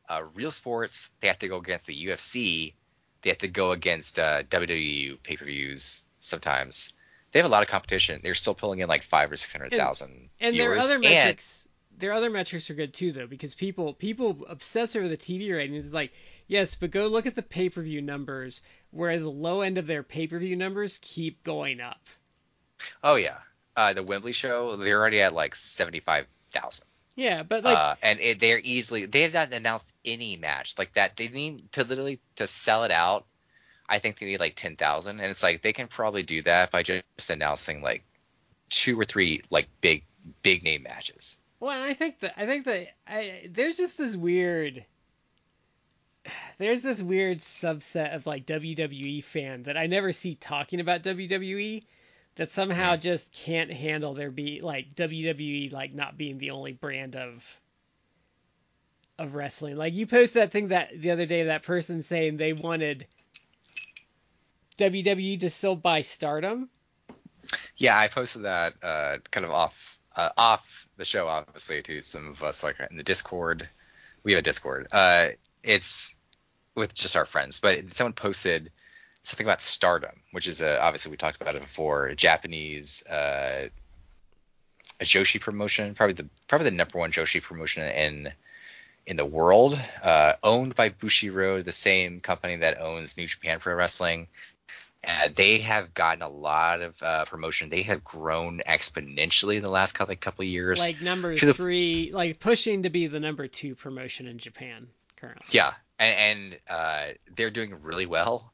uh, Real Sports, they have to go against the U F C, they have to go against uh, W W E pay-per-views sometimes. They have a lot of competition. They're still pulling in like five or six hundred thousand viewers. And their other metrics, and their other metrics are good too, though, because people people obsess over the T V ratings. It's like, yes, but go look at the pay-per-view numbers, where the low end of their pay-per-view numbers keep going up. Oh yeah. Uh, the Wembley show, they're already at like seventy-five thousand. Yeah, but like, uh, and it, they're easily they have not announced any match like that. They need to literally to sell it out. I think they need like ten thousand, and it's like they can probably do that by just announcing like two or three like big big name matches. Well, and I think that I think that I, there's just this weird there's this weird subset of like W W E fan that I never see talking about W W E. That somehow just can't handle their be like W W E like not being the only brand of of wrestling. Like, you posted that thing that the other day, that person saying they wanted W W E to still buy Stardom. Yeah, I posted that uh, kind of off uh, off the show, obviously, to some of us like in the Discord. We have a Discord. Uh, it's with just our friends, but someone posted something about Stardom, which is a, obviously we talked about it before, a Japanese uh, a Joshi promotion, probably the probably the number one Joshi promotion in in the world, uh, owned by Bushiroad, the same company that owns New Japan Pro Wrestling. Uh, they have gotten a lot of uh, promotion. They have grown exponentially in the last couple couple years. Like number three, the, like pushing to be the number two promotion in Japan currently. Yeah, and, and uh, they're doing really well.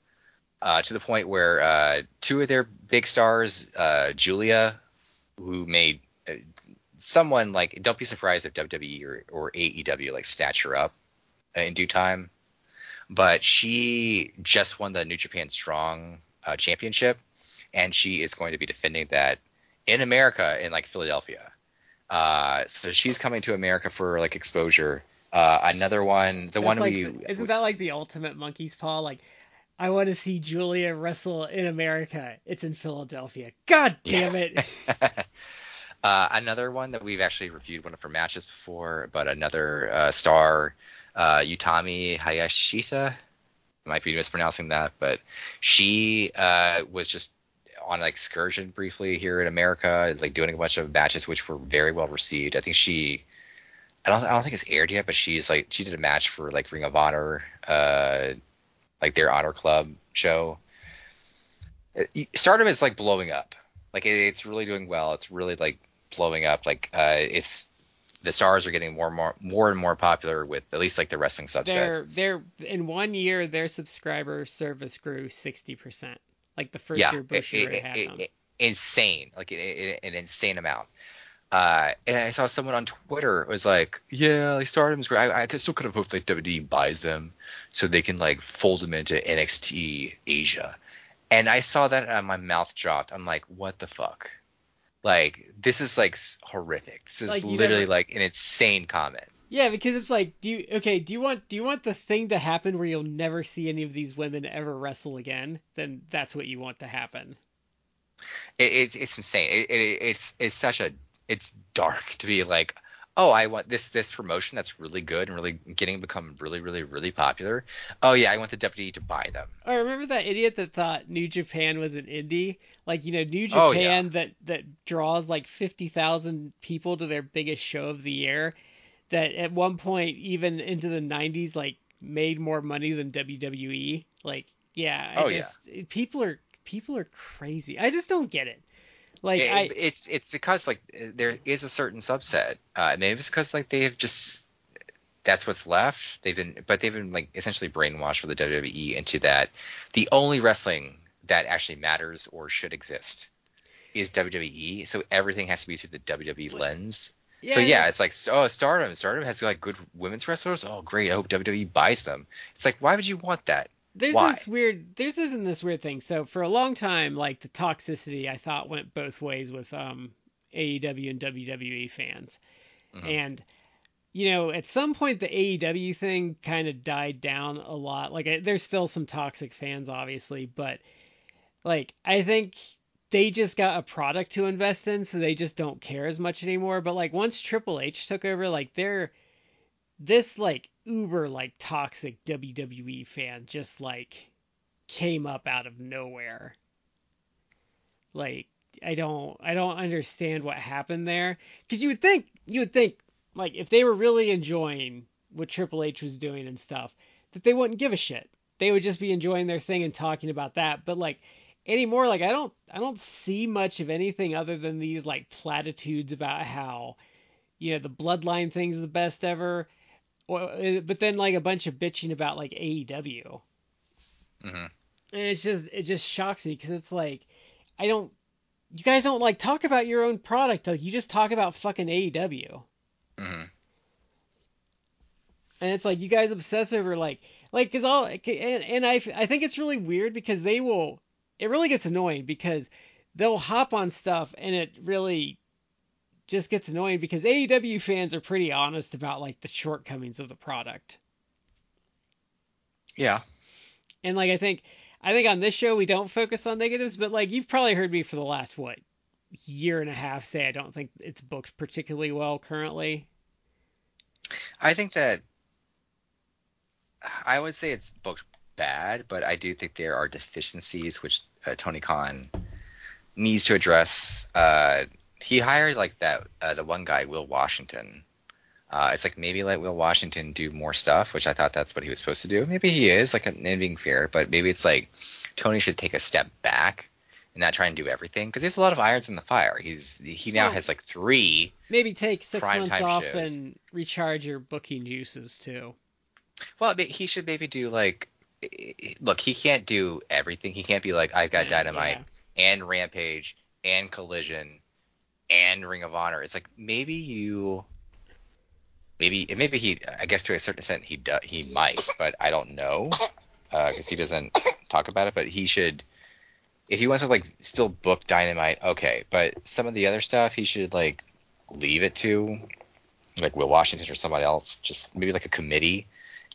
Uh, to the point where uh, two of their big stars, uh, Julia, who made uh, someone like, don't be surprised if W W E or, or A E W like snatch her up uh, in due time. But she just won the New Japan Strong uh, Championship, and she is going to be defending that in America in like Philadelphia. Uh, so she's coming to America for like exposure. Uh, another one, the That's one like, we isn't that like the ultimate monkey's paw, like. I want to see Julia wrestle in America. It's in Philadelphia. God damn it. uh, another one that we've actually reviewed one of her matches before, but another uh, star, uh, Utami Hayashishita. I might be mispronouncing that, but she uh, was just on an excursion briefly here in America. It's like doing a bunch of matches which were very well received. I think she, I don't, I don't think it's aired yet, but she's like she did a match for like Ring of Honor, uh, like their Honor Club show. It, Stardom is like blowing up. Like it, it's really doing well. It's really like blowing up. Like uh, it's. The stars are getting more and more, more and more popular with at least like the wrestling subset. They're, they're in one year, their subscriber service grew sixty percent. Like the first yeah, year Bush it, it, had it, them. It, insane, like it, it, an insane amount. Uh, and I saw someone on Twitter was like, "Yeah, like Stardom's great. I, I still could have hoped like W W E buys them so they can like fold them into N X T Asia." And I saw that and my mouth dropped. I'm like, "What the fuck." Like, this is, like, horrific. This is like, literally, never... like, an insane comment. Yeah, because it's like, do you, okay, do you want do you want the thing to happen where you'll never see any of these women ever wrestle again? Then that's what you want to happen. It, it's it's insane. It, it, it's it's such a, it's dark to be like, oh, I want this this promotion that's really good and really getting become really, really, really popular. Oh, yeah, I want the W W E to buy them. Oh, remember that idiot that thought New Japan was an indie? Like, you know, New Japan oh, yeah. that, that draws like fifty thousand people to their biggest show of the year, that at one point, even into the nineties, like made more money than W W E. Like, yeah, I oh, just, yeah. people are people are crazy. I just don't get it. Like it, I, it's it's because like there is a certain subset, uh, and maybe it's because like they have just that's what's left. They've been but they've been like essentially brainwashed for the W W E into that the only wrestling that actually matters or should exist is W W E. So everything has to be through the W W E lens. Yeah, so yeah, it's like oh Stardom, Stardom has like good women's wrestlers. Oh great, I hope W W E buys them. It's like why would you want that? There's Why? this weird there's even this weird thing. So for a long time, like the toxicity I thought went both ways with um A E W and W W E fans. Mm-hmm. And you know, at some point the A E W thing kind of died down a lot. Like I, there's still some toxic fans obviously, but like I think they just got a product to invest in, so they just don't care as much anymore. But like once Triple H took over, like they're this like uber like toxic W W E fan just like came up out of nowhere. Like I don't I don't understand what happened there, because you would think you would think like if they were really enjoying what Triple H was doing and stuff that they wouldn't give a shit. They would just be enjoying their thing and talking about that. But like anymore, like I don't I don't see much of anything other than these like platitudes about how you know the Bloodline thing's the best ever. But then like a bunch of bitching about like A E W. Mm-hmm. And it's just, it just shocks me. Cause it's like, I don't, you guys don't like talk about your own product. Like you just talk about fucking A E W. Mm-hmm. And it's like, you guys obsess over like, like, cause all, and, and I, I think it's really weird because they will, it really gets annoying because they'll hop on stuff and it really just gets annoying because A E W fans are pretty honest about like the shortcomings of the product. Yeah. And like I think I think on this show we don't focus on negatives, but like you've probably heard me for the last what year and a half say I don't think it's booked particularly well currently. I think that I would say it's booked bad, but I do think there are deficiencies which uh, Tony Khan needs to address. uh He hired like that uh, the one guy, Will Washington. Uh, it's like maybe let Will Washington do more stuff, which I thought that's what he was supposed to do. Maybe he is, like I'm being fair, but maybe it's like Tony should take a step back and not try and do everything because there's a lot of irons in the fire. He's he now well, has like three. Maybe take six months off shows. And recharge your booking uses too. Well, he should maybe do like look. He can't do everything. He can't be like I've got yeah, Dynamite yeah. and Rampage and Collision. And Ring of Honor. It's like maybe you, maybe maybe he. I guess to a certain extent he do, he might, but I don't know because uh, he doesn't talk about it. But he should, if he wants to like still book Dynamite, okay. But some of the other stuff he should like leave it to like Will Washington or somebody else. Just maybe like a committee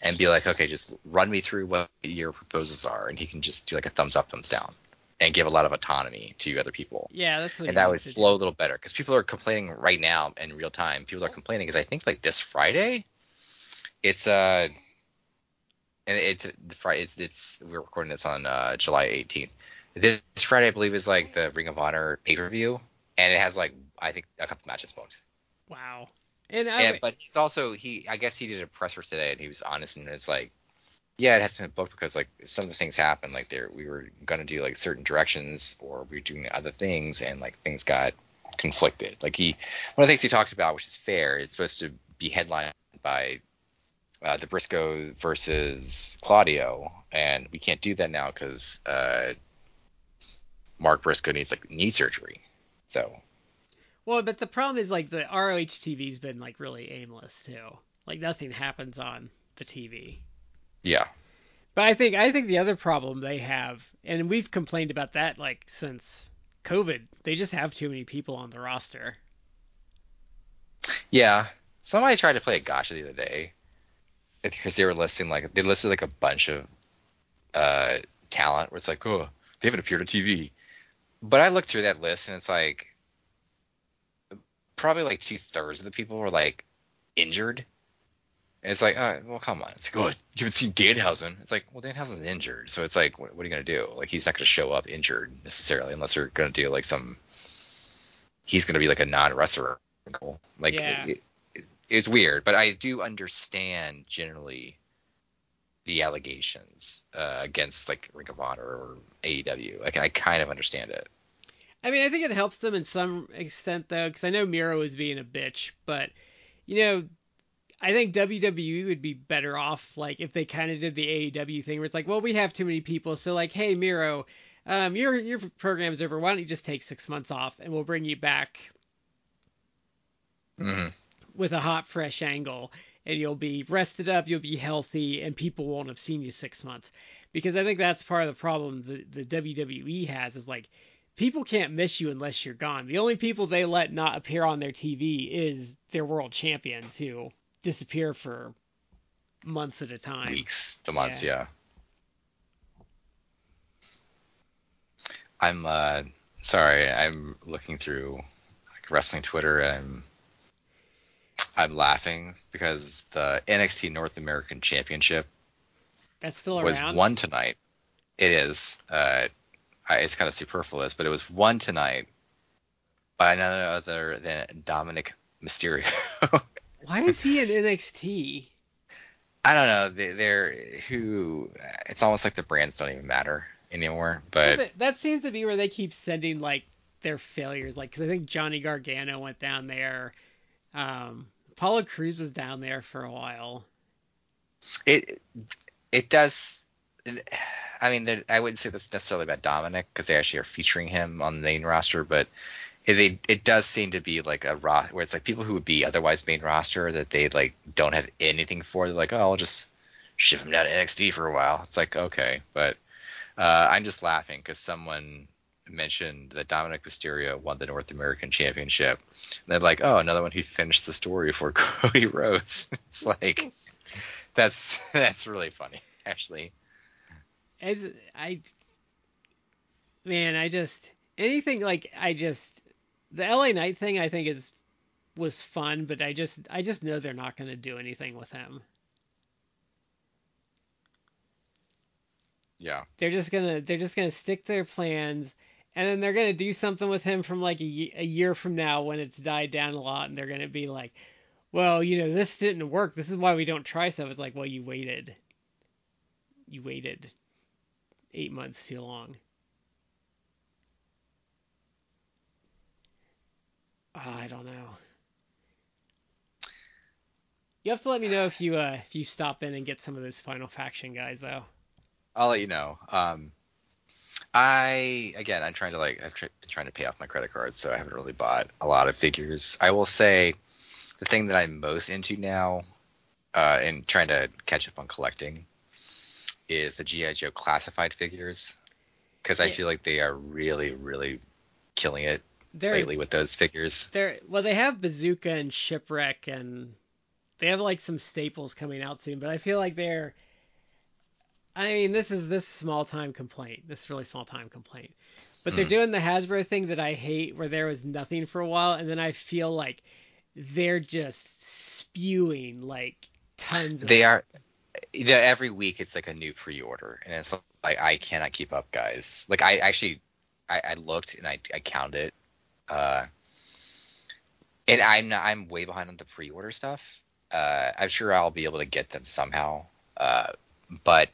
and be like, okay, just run me through what your proposals are, and he can just do like a thumbs up, thumbs down. And give a lot of autonomy to other people. Yeah, that's what. And that would flow a little better because people are complaining right now in real time. People are complaining because I think like this Friday, it's uh, and it's the Friday. It's, it's we're recording this on uh, July eighteenth. This Friday, I believe, is like the Ring of Honor pay-per-view, and it has like I think a couple matches booked. Wow. And I, and, but he's also he I guess he did a presser today, and he was honest, and it's like, yeah, it hasn't been booked because like some of the things happened, like there we were gonna do like certain directions, or we were doing other things, and like things got conflicted. Like he one of the things he talked about, which is fair, it's supposed to be headlined by uh, the Briscoes versus Claudio, and we can't do that now because uh, Mark Briscoe needs like knee surgery, so. Well, but the problem is, like, the R O H T V's been, like, really aimless, too. Like, nothing happens on the T V. Yeah. But I think I think the other problem they have, and we've complained about that, like, since COVID, they just have too many people on the roster. Yeah. Somebody tried to play a gotcha the other day because they were listing, like, they listed, like, a bunch of uh, talent where it's like, oh, they haven't appeared on T V. But I looked through that list, and it's like, probably like two thirds of the people were like injured, and it's like, oh, well, come on, it's like, oh, you haven't seen Danhausen. It's like, well, Danhausen's injured, so it's like, what, what are you gonna do? Like, he's not gonna show up injured necessarily, unless you're gonna do like some, he's gonna be like a non-wrestler. Like, yeah. it, it, it's weird, but I do understand generally the allegations uh, against like Ring of Honor or A E W. Like, I kind of understand it. I mean, I think it helps them in some extent, though, because I know Miro is being a bitch, but, you know, I think W W E would be better off, like, if they kind of did the A E W thing where it's like, well, we have too many people, so, like, hey, Miro, um, your your program's over. Why don't you just take six months off, and we'll bring you back mm-hmm. with a hot, fresh angle, and you'll be rested up, you'll be healthy, and people won't have seen you six months. Because I think that's part of the problem the, the W W E has is, like, people can't miss you unless you're gone. The only people they let not appear on their T V is their world champions who disappear for months at a time. Weeks to months, yeah. yeah. I'm uh, sorry. I'm looking through like, wrestling Twitter, and I'm I'm laughing because the N X T North American Championship that's still around was won tonight. It is. Uh, It's kind of superfluous, but it was won tonight by none other than Dominic Mysterio. Why is he in N X T? I don't know. They, they're who. It's almost like the brands don't even matter anymore. But well, that, that seems to be where they keep sending like their failures. Like, because I think Johnny Gargano went down there. Um, Apollo Crews was down there for a while. It it does. It, I mean, I wouldn't say that's necessarily about Dominic because they actually are featuring him on the main roster, but it, it, it does seem to be like a ro- where it's like people who would be otherwise main roster that they like don't have anything for. They're like, oh, I'll just ship him down to N X T for a while. It's like, okay, but uh, I'm just laughing because someone mentioned that Dominic Mysterio won the North American Championship. And they're like, oh, another one who finished the story for Cody Rhodes. It's like that's that's really funny, actually. As I, man, I just, anything like, I just, the L A Knight thing I think is, was fun, but I just, I just know they're not going to do anything with him. Yeah. They're just going to, they're just going to stick to their plans, and then they're going to do something with him from like a, a year from now when it's died down a lot, and they're going to be like, well, you know, this didn't work. This is why we don't try stuff. It's like, well, you waited. You waited. Eight months too long. Oh, I don't know. You have to let me know if you uh, if you stop in and get some of those Final Faction guys, though. I'll let you know. Um, I again, I'm trying to like I've been trying to pay off my credit card, so I haven't really bought a lot of figures. I will say the thing that I'm most into now, uh, in trying to catch up on collecting, is the G I. Joe classified figures, because I yeah. feel like they are really, really killing it they're, lately with those figures. They're well, they have Bazooka and Shipwreck, and they have like some staples coming out soon. But I feel like they're, I mean, this is this small time complaint, this really small time complaint. But they're mm. doing the Hasbro thing that I hate, where there was nothing for a while, and then I feel like they're just spewing like tons. They of... They are. you know, every week it's like a new pre-order, and it's like I cannot keep up, guys. Like I actually, I, I looked and I, I counted, uh, and I'm not, I'm way behind on the pre-order stuff. Uh, I'm sure I'll be able to get them somehow, uh, but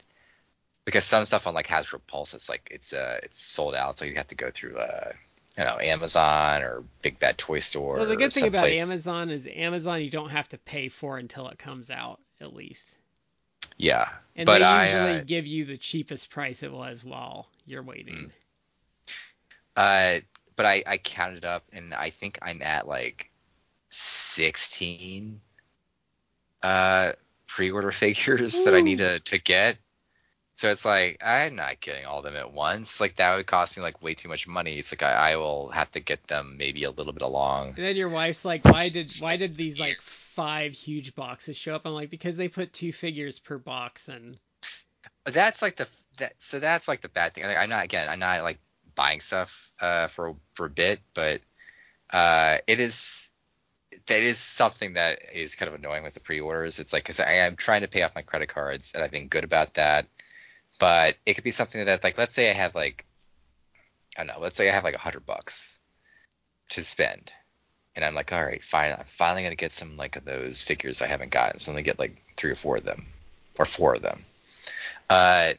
because some stuff on like Hasbro Pulse, it's like it's uh it's sold out, so you have to go through uh. you know, Amazon or Big Bad Toy Store. Well, the good thing about Amazon is Amazon you don't have to pay for it until it comes out, at least. Yeah. And but they usually I, uh, give you the cheapest price it was while you're waiting. Uh, but I, I counted up, and I think I'm at like sixteen uh, pre-order figures Ooh. that I need to, to get. So it's like, I'm not getting all of them at once. Like, that would cost me, like, way too much money. It's like, I, I will have to get them maybe a little bit along. And then your wife's like, why did why did these, like, five huge boxes show up? I'm like, because they put two figures per box. And that's, like, the that, – so that's, like, the bad thing. Like, I'm not – again, I'm not, like, buying stuff uh, for, for a bit. But uh, it is – that is something that is kind of annoying with the pre-orders. It's like, because I am trying to pay off my credit cards, and I've been good about that. But it could be something that, like, let's say I have, like, I don't know, let's say I have, like, a hundred bucks to spend. And I'm like, all right, fine, I'm finally going to get some, like, of those figures I haven't gotten. So I'm going to get, like, three or four of them, or four of them. Uh,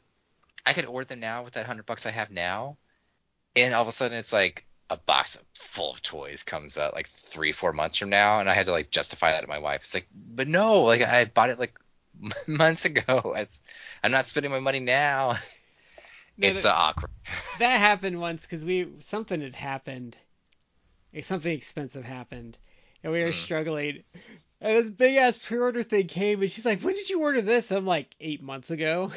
I could order them now with that a hundred bucks I have now. And all of a sudden, it's, like, a box full of toys comes out, like, three, four months from now. And I had to, like, justify that to my wife. It's like, but no, like, I bought it, like, months ago. It's, I'm not spending my money now. No, it's that, uh, awkward. That happened once because we something had happened, like something expensive happened, and we were mm. struggling. And this big ass pre-order thing came, and she's like, "When did you order this?" I'm like, eight months ago.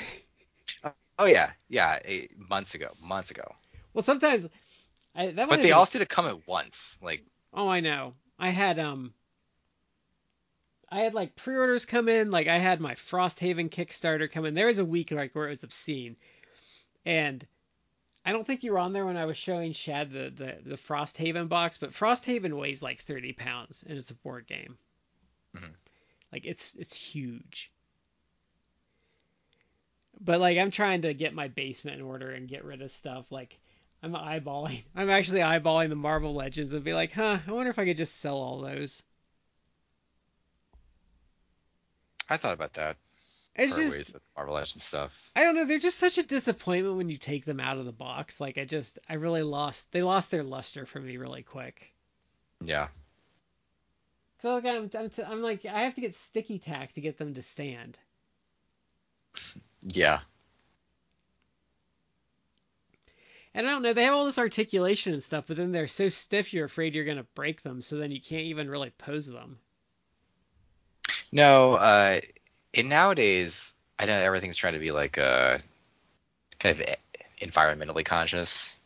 Oh yeah, yeah, eight months ago, months ago. Well, sometimes I, that. But they all seem to come at once, like. Oh, I know. I had um. I had like pre-orders come in, like I had my Frosthaven Kickstarter come in. There was a week like where it was obscene, and I don't think you were on there when I was showing Shad the the, the Frosthaven box, but Frosthaven weighs like thirty pounds, and it's a board game. Mm-hmm. Like it's it's huge. But like I'm trying to get my basement in order and get rid of stuff. Like I'm eyeballing, I'm actually eyeballing the Marvel Legends and be like, huh, I wonder if I could just sell all those. I thought about that. It's just Marvel Legends stuff. I don't know. They're just such a disappointment when you take them out of the box. Like I just, I really lost. They lost their luster for me really quick. Yeah. So like I'm, I'm, t- I'm like I have to get sticky tack to get them to stand. Yeah. And I don't know. They have all this articulation and stuff, but then they're so stiff you're afraid you're gonna break them. So then you can't even really pose them. No, uh, and nowadays, I know everything's trying to be, like, uh, kind of environmentally conscious,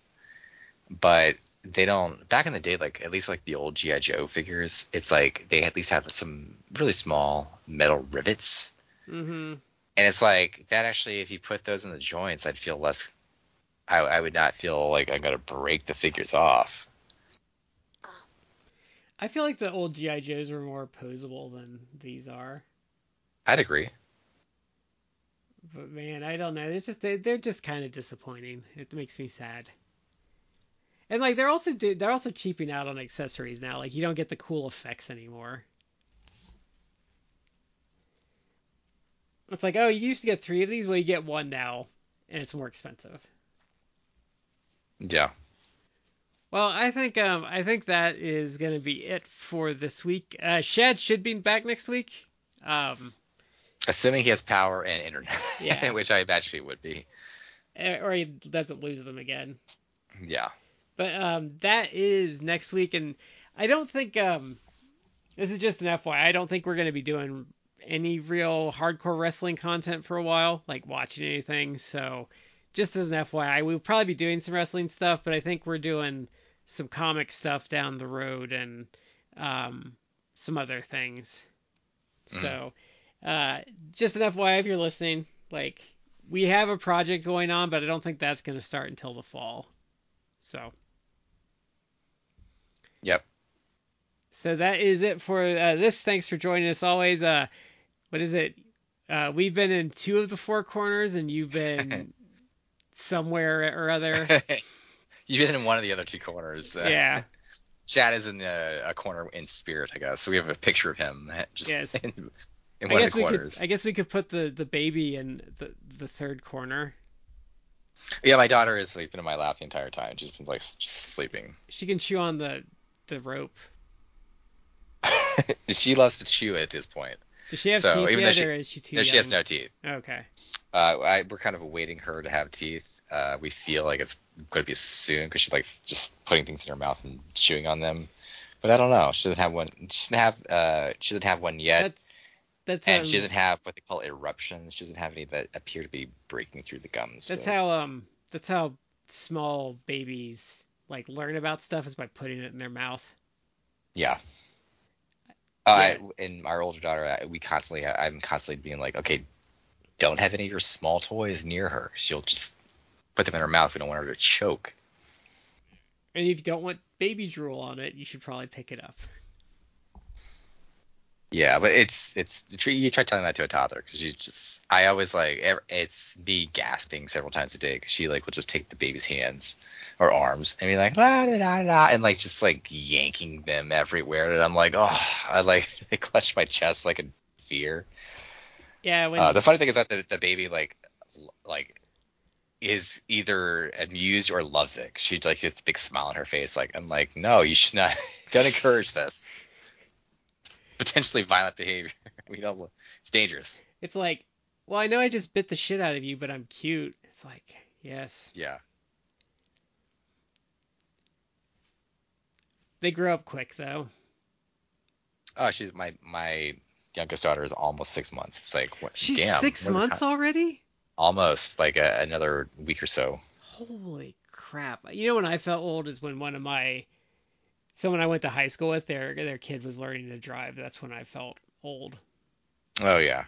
but they don't, back in the day, like, at least, like, the old G I. Joe figures, it's, like, they at least had some really small metal rivets, mm-hmm. and it's, like, that actually, if you put those in the joints, I'd feel less, I, I would not feel like I'm going to break the figures off. I feel like the old G I. Joes were more posable than these are. I'd agree. But man, I don't know. They're just they, they're just kind of disappointing. It makes me sad. And like they're also they're also cheaping out on accessories now. Like you don't get the cool effects anymore. It's like, oh, you used to get three of these, well you get one now, and it's more expensive. Yeah. Well, I think um, I think that is going to be it for this week. Uh, Shad should be back next week. Um, Assuming he has power and internet, yeah. Which I imagine he would be. Or he doesn't lose them again. Yeah. But um, that is next week, and I don't think um, – this is just an F Y I. I don't think we're going to be doing any real hardcore wrestling content for a while, like watching anything, so – just as an F Y I, we'll probably be doing some wrestling stuff, but I think we're doing some comic stuff down the road and um, some other things. Mm. So uh, just an F Y I if you're listening, like we have a project going on, but I don't think that's going to start until the fall. So. Yep. So that is it for uh, this. Thanks for joining us always. Uh, what is it? Uh, we've been in two of the four corners, and you've been somewhere or other. You've been in one of the other two corners. Uh, yeah. Chad is in the, a corner in spirit, I guess. So we have a picture of him. Just yes. In, in one of the corners. Could, I guess we could put the, the baby in the, the third corner. Yeah, my daughter is sleeping in my lap the entire time. She's been like just sleeping. She can chew on the, the rope. She loves to chew at this point. Does she have so, teeth even yet, she, or is she too No, young? She has no teeth. Okay. Uh, I, we're kind of awaiting her to have teeth. Uh, we feel like it's going to be soon because she likes just putting things in her mouth and chewing on them. But I don't know. She doesn't have one. She doesn't have. Uh, she doesn't have one yet. That's, that's and um, she doesn't have what they call eruptions. She doesn't have any that appear to be breaking through the gums. That's really. how. Um. That's how small babies like learn about stuff is by putting it in their mouth. Yeah. Uh, yeah. I, and our older daughter, I, we constantly, I, I'm constantly being like, okay, don't have any of your small toys near her. She'll just put them in her mouth. We don't want her to choke. And if you don't want baby drool on it, you should probably pick it up. Yeah, but it's it's you try telling that to a toddler because you just I always like it's me gasping several times a day because she like will just take the baby's hands or arms and be like la da da da and like just like yanking them everywhere and I'm like oh I like I clutch my chest like in fear. Yeah. When uh, the funny thing is that the, the baby like like is either amused or loves it. She like gets a big smile on her face. Like I'm like no, you should not don't encourage this. Potentially violent behavior. We don't. It's dangerous. It's like, well, I know I just bit the shit out of you, but I'm cute. It's like, yes. Yeah. They grow up quick, though. Oh, she's my my youngest daughter is almost six months. It's like, what? She's damn, six months already? Almost, like a, another week or so. Holy crap! You know when I felt old is when one of my someone I went to high school with, their their kid was learning to drive. That's when I felt old. Oh, yeah.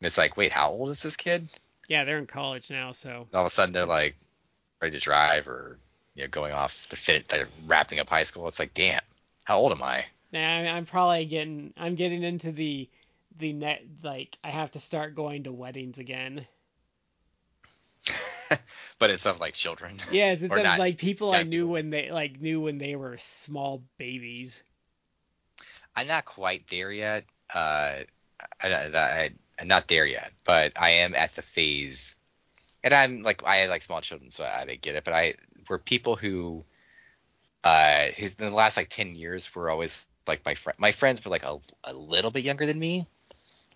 It's like, wait, how old is this kid? Yeah, they're in college now, so. All of a sudden, they're, like, ready to drive or, you know, going off. The fit, they're wrapping up high school. It's like, damn, how old am I? Nah, I'm probably getting, I'm getting into the, the net, like, I have to start going to weddings again. But it's of like children. Yeah, it's of not, like people I knew people. when they like knew when they were small babies. I'm not quite there yet. Uh, I, I, I'm not there yet, but I am at the phase, and I'm like I like small children, so I, I get it. But I were people who, uh, in the last like ten years were always like my friend. My friends were like a a little bit younger than me,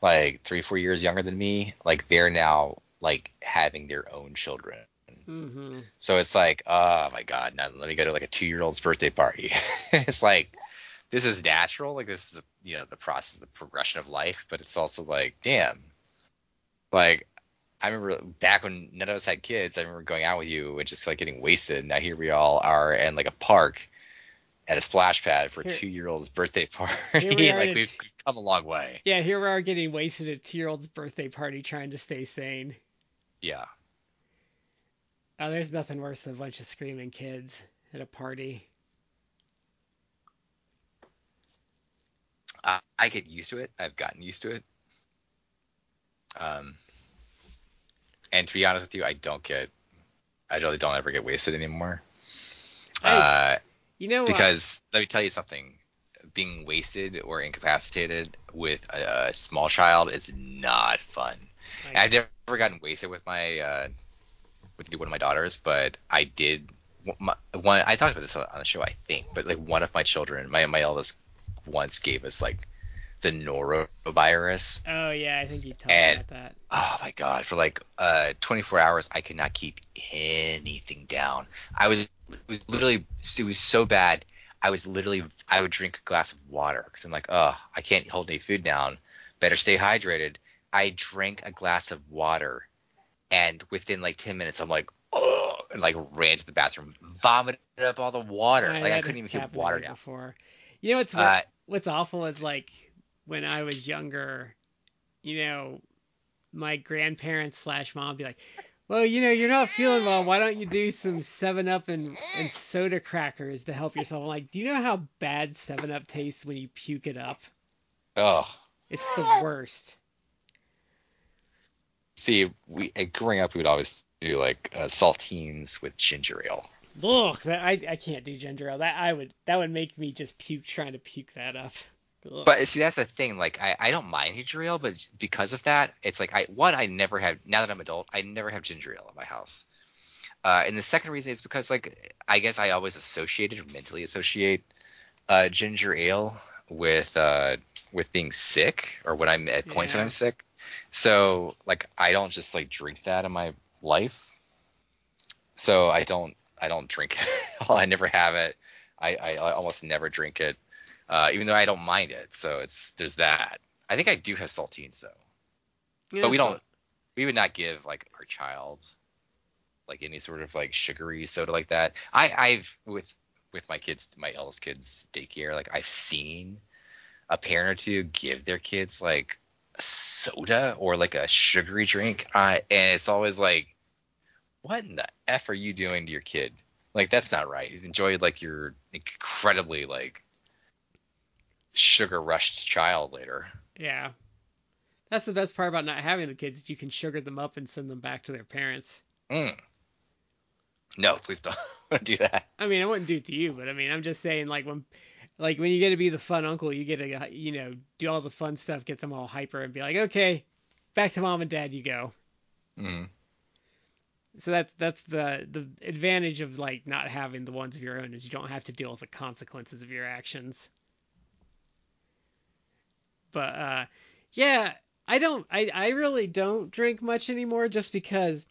like three four years younger than me. Like they're now like having their own children. Mm-hmm. So it's like, oh my god, now let me go to like a two-year-old's birthday party. It's like, this is natural, like this is a, you know the process, the progression of life, but it's also like, damn, like I remember back when none of us had kids, I remember going out with you and just like getting wasted. Now here we all are in like a park at a splash pad for a two-year-old's birthday party. We like we've t- come a long way. Yeah, here we are getting wasted at two-year-old's birthday party trying to stay sane. Yeah. Oh, there's nothing worse than a bunch of screaming kids at a party. Uh, I get used to it. I've gotten used to it. Um, and to be honest with you, I don't get, I really don't ever get wasted anymore. Hey, uh, you know, because uh, let me tell you something. Being wasted or incapacitated with a, a small child is not fun. I've never gotten wasted with my. Uh, with one of my daughters, but I did my, one. I talked about this on the show, I think, but like one of my children, my my eldest, once gave us like the norovirus. Oh yeah, I think you talked and, about that. Oh my god, for like uh twenty-four hours, I could not keep anything down. I was it was literally it was so bad. I was literally I would drink a glass of water because I'm like, oh, I can't hold any food down. Better stay hydrated. I drank a glass of water. And within like ten minutes, I'm like, oh, and like ran to the bathroom, vomited up all the water. I like I couldn't even keep water down. Before. You know what's uh, what's awful is like when I was younger, you know, my grandparents slash mom would be like, well, you know, you're not feeling well. Why don't you do some seven up and, and soda crackers to help yourself? I'm like, do you know how bad seven up tastes when you puke it up? Oh, it's the worst. See, we growing up, we would always do like uh, saltines with ginger ale. Look, that I I can't do ginger ale. That I would that would make me just puke trying to puke that up. Ugh. But see, that's the thing. Like, I, I don't mind ginger ale, but because of that, it's like I one I never had. Now that I'm adult, I never have ginger ale at my house. Uh, and the second reason is because, like, I guess I always associated or mentally associate uh, ginger ale with uh, with being sick or when I'm at points yeah. when I'm sick. So like I don't just like drink that in my life. So I don't. I don't drink it. I never have it. I, I, I almost never drink it, uh, even though I don't mind it. So it's there's that. I think I do have saltines though, yeah, but we don't. So- we would not give like our child like any sort of like sugary soda like that. I I've with with my kids, my eldest kids daycare. Like I've seen a parent or two give their kids like a soda or like a sugary drink, uh, and it's always like, what in the F are you doing to your kid? Like, that's not right. He's enjoyed, like, your incredibly, like, sugar-rushed child later. Yeah. That's the best part about not having the kids, is you can sugar them up and send them back to their parents. Mm. No, please don't do that. I mean, I wouldn't do it to you, but, I mean, I'm just saying, like, when like when you get to be the fun uncle, you get to, you know, do all the fun stuff, get them all hyper, and be like, okay, back to mom and dad you go. Mm-hmm. So that's that's the the advantage of like not having the ones of your own, is you don't have to deal with the consequences of your actions. But uh, yeah, I don't I, I really don't drink much anymore, just because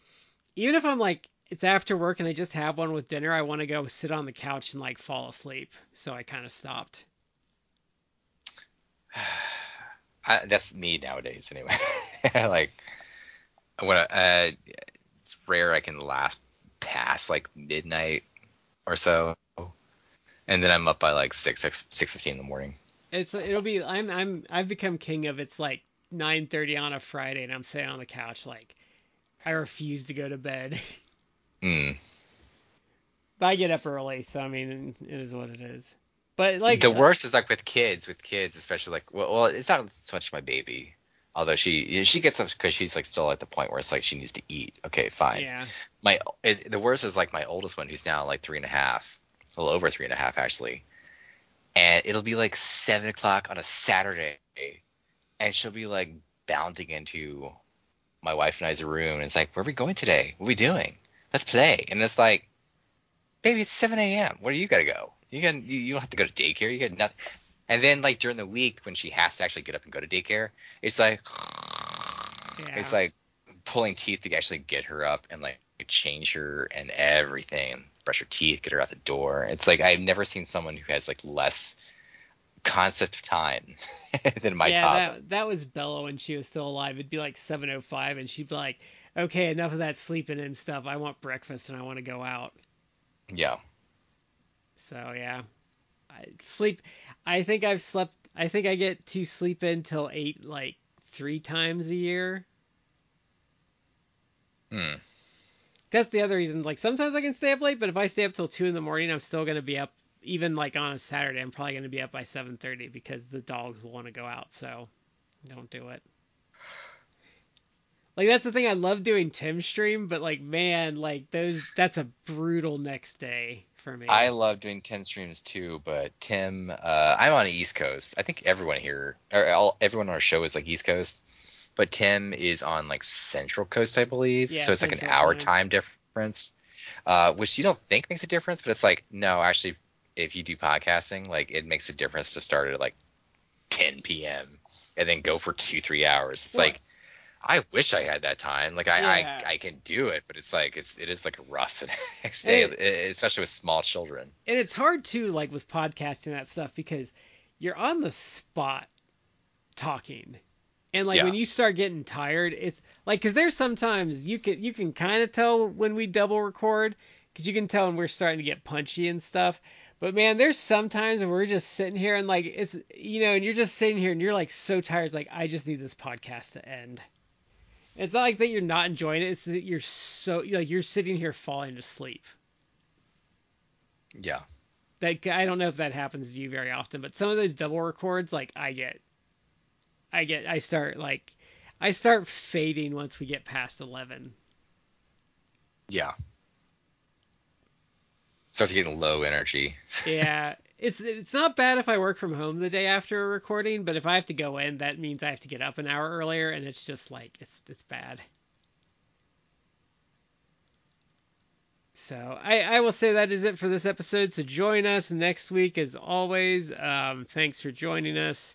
even if I'm like it's after work and I just have one with dinner, I want to go sit on the couch and like fall asleep. So I kind of stopped. I, that's me nowadays anyway. Like when I. Uh, rare I can last past like midnight or so, and then I'm up by like six six fifteen in the morning. It's it'll be I'm I'm I've become king of it's like nine thirty on a Friday and I'm sitting on the couch like I refuse to go to bed. Mm. But I get up early, so I mean it is what it is. But like the worst uh, is like with kids, with kids especially like well, well it's not so much my baby. Although she she gets up because she's like still at the point where it's like she needs to eat. Okay, fine. Yeah. My it, the worst is like my oldest one, who's now like three and a half, a little over three and a half actually. And it'll be like seven o'clock on a Saturday, and she'll be like bounding into my wife and I's room, and it's like, where are we going today? What are we doing? Let's play. And it's like, baby, it's seven a m. Where do you gotta go? You got you, you don't have to go to daycare. You got nothing. And then, like, during the week when she has to actually get up and go to daycare, it's like yeah. it's like pulling teeth to actually get her up and, like, change her and everything, brush her teeth, get her out the door. It's like I've never seen someone who has, like, less concept of time than my yeah, toddler. Yeah, that, that was Bella when she was still alive. It'd be, like, seven oh five, and she'd be like, okay, enough of that sleeping in stuff. I want breakfast, and I want to go out. Yeah. So, yeah. I sleep I think I've slept I think I get to sleep in till eight like three times a year. Hmm. That's the other reason, like sometimes I can stay up late, but if I stay up till two in the morning, I'm still gonna be up. Even like on a Saturday, I'm probably gonna be up by seven thirty because the dogs will want to go out, so don't do it. Like that's the thing, I love doing Tim's stream, but like man, like those that's a brutal next day. I love doing Tim streams too, but Tim, uh, I'm on the East Coast. I think everyone here, or all, everyone on our show is like East Coast, but Tim is on like Central Coast, I believe. Yeah, so it's Central like an hour time, time difference, uh, which you don't think makes a difference, but it's like, no, actually, if you do podcasting, like it makes a difference to start at like ten p.m. and then go for two, three hours. It's what? Like, I wish I had that time. Like I, yeah. I, I can do it, but it's like it's it is like rough the next day, it, especially with small children. And it's hard too, like with podcasting that stuff, because you're on the spot talking, and like yeah. when you start getting tired, it's like because there's sometimes you can you can kind of tell when we double record, because you can tell when we're starting to get punchy and stuff. But man, there's sometimes when we're just sitting here and like it's you know, and you're just sitting here and you're like so tired, it's like I just need this podcast to end. It's not like that you're not enjoying it. It's that you're so like you're sitting here falling asleep. Yeah. Like I don't know if that happens to you very often, but some of those double records, like I get, I get, I start like, I start fading once we get past eleven. Yeah. Starts getting low energy. Yeah. It's it's not bad if I work from home the day after a recording, but if I have to go in, that means I have to get up an hour earlier, and it's just like, it's it's bad. So I, I will say that is it for this episode. So join us next week as always. Um, thanks for joining us,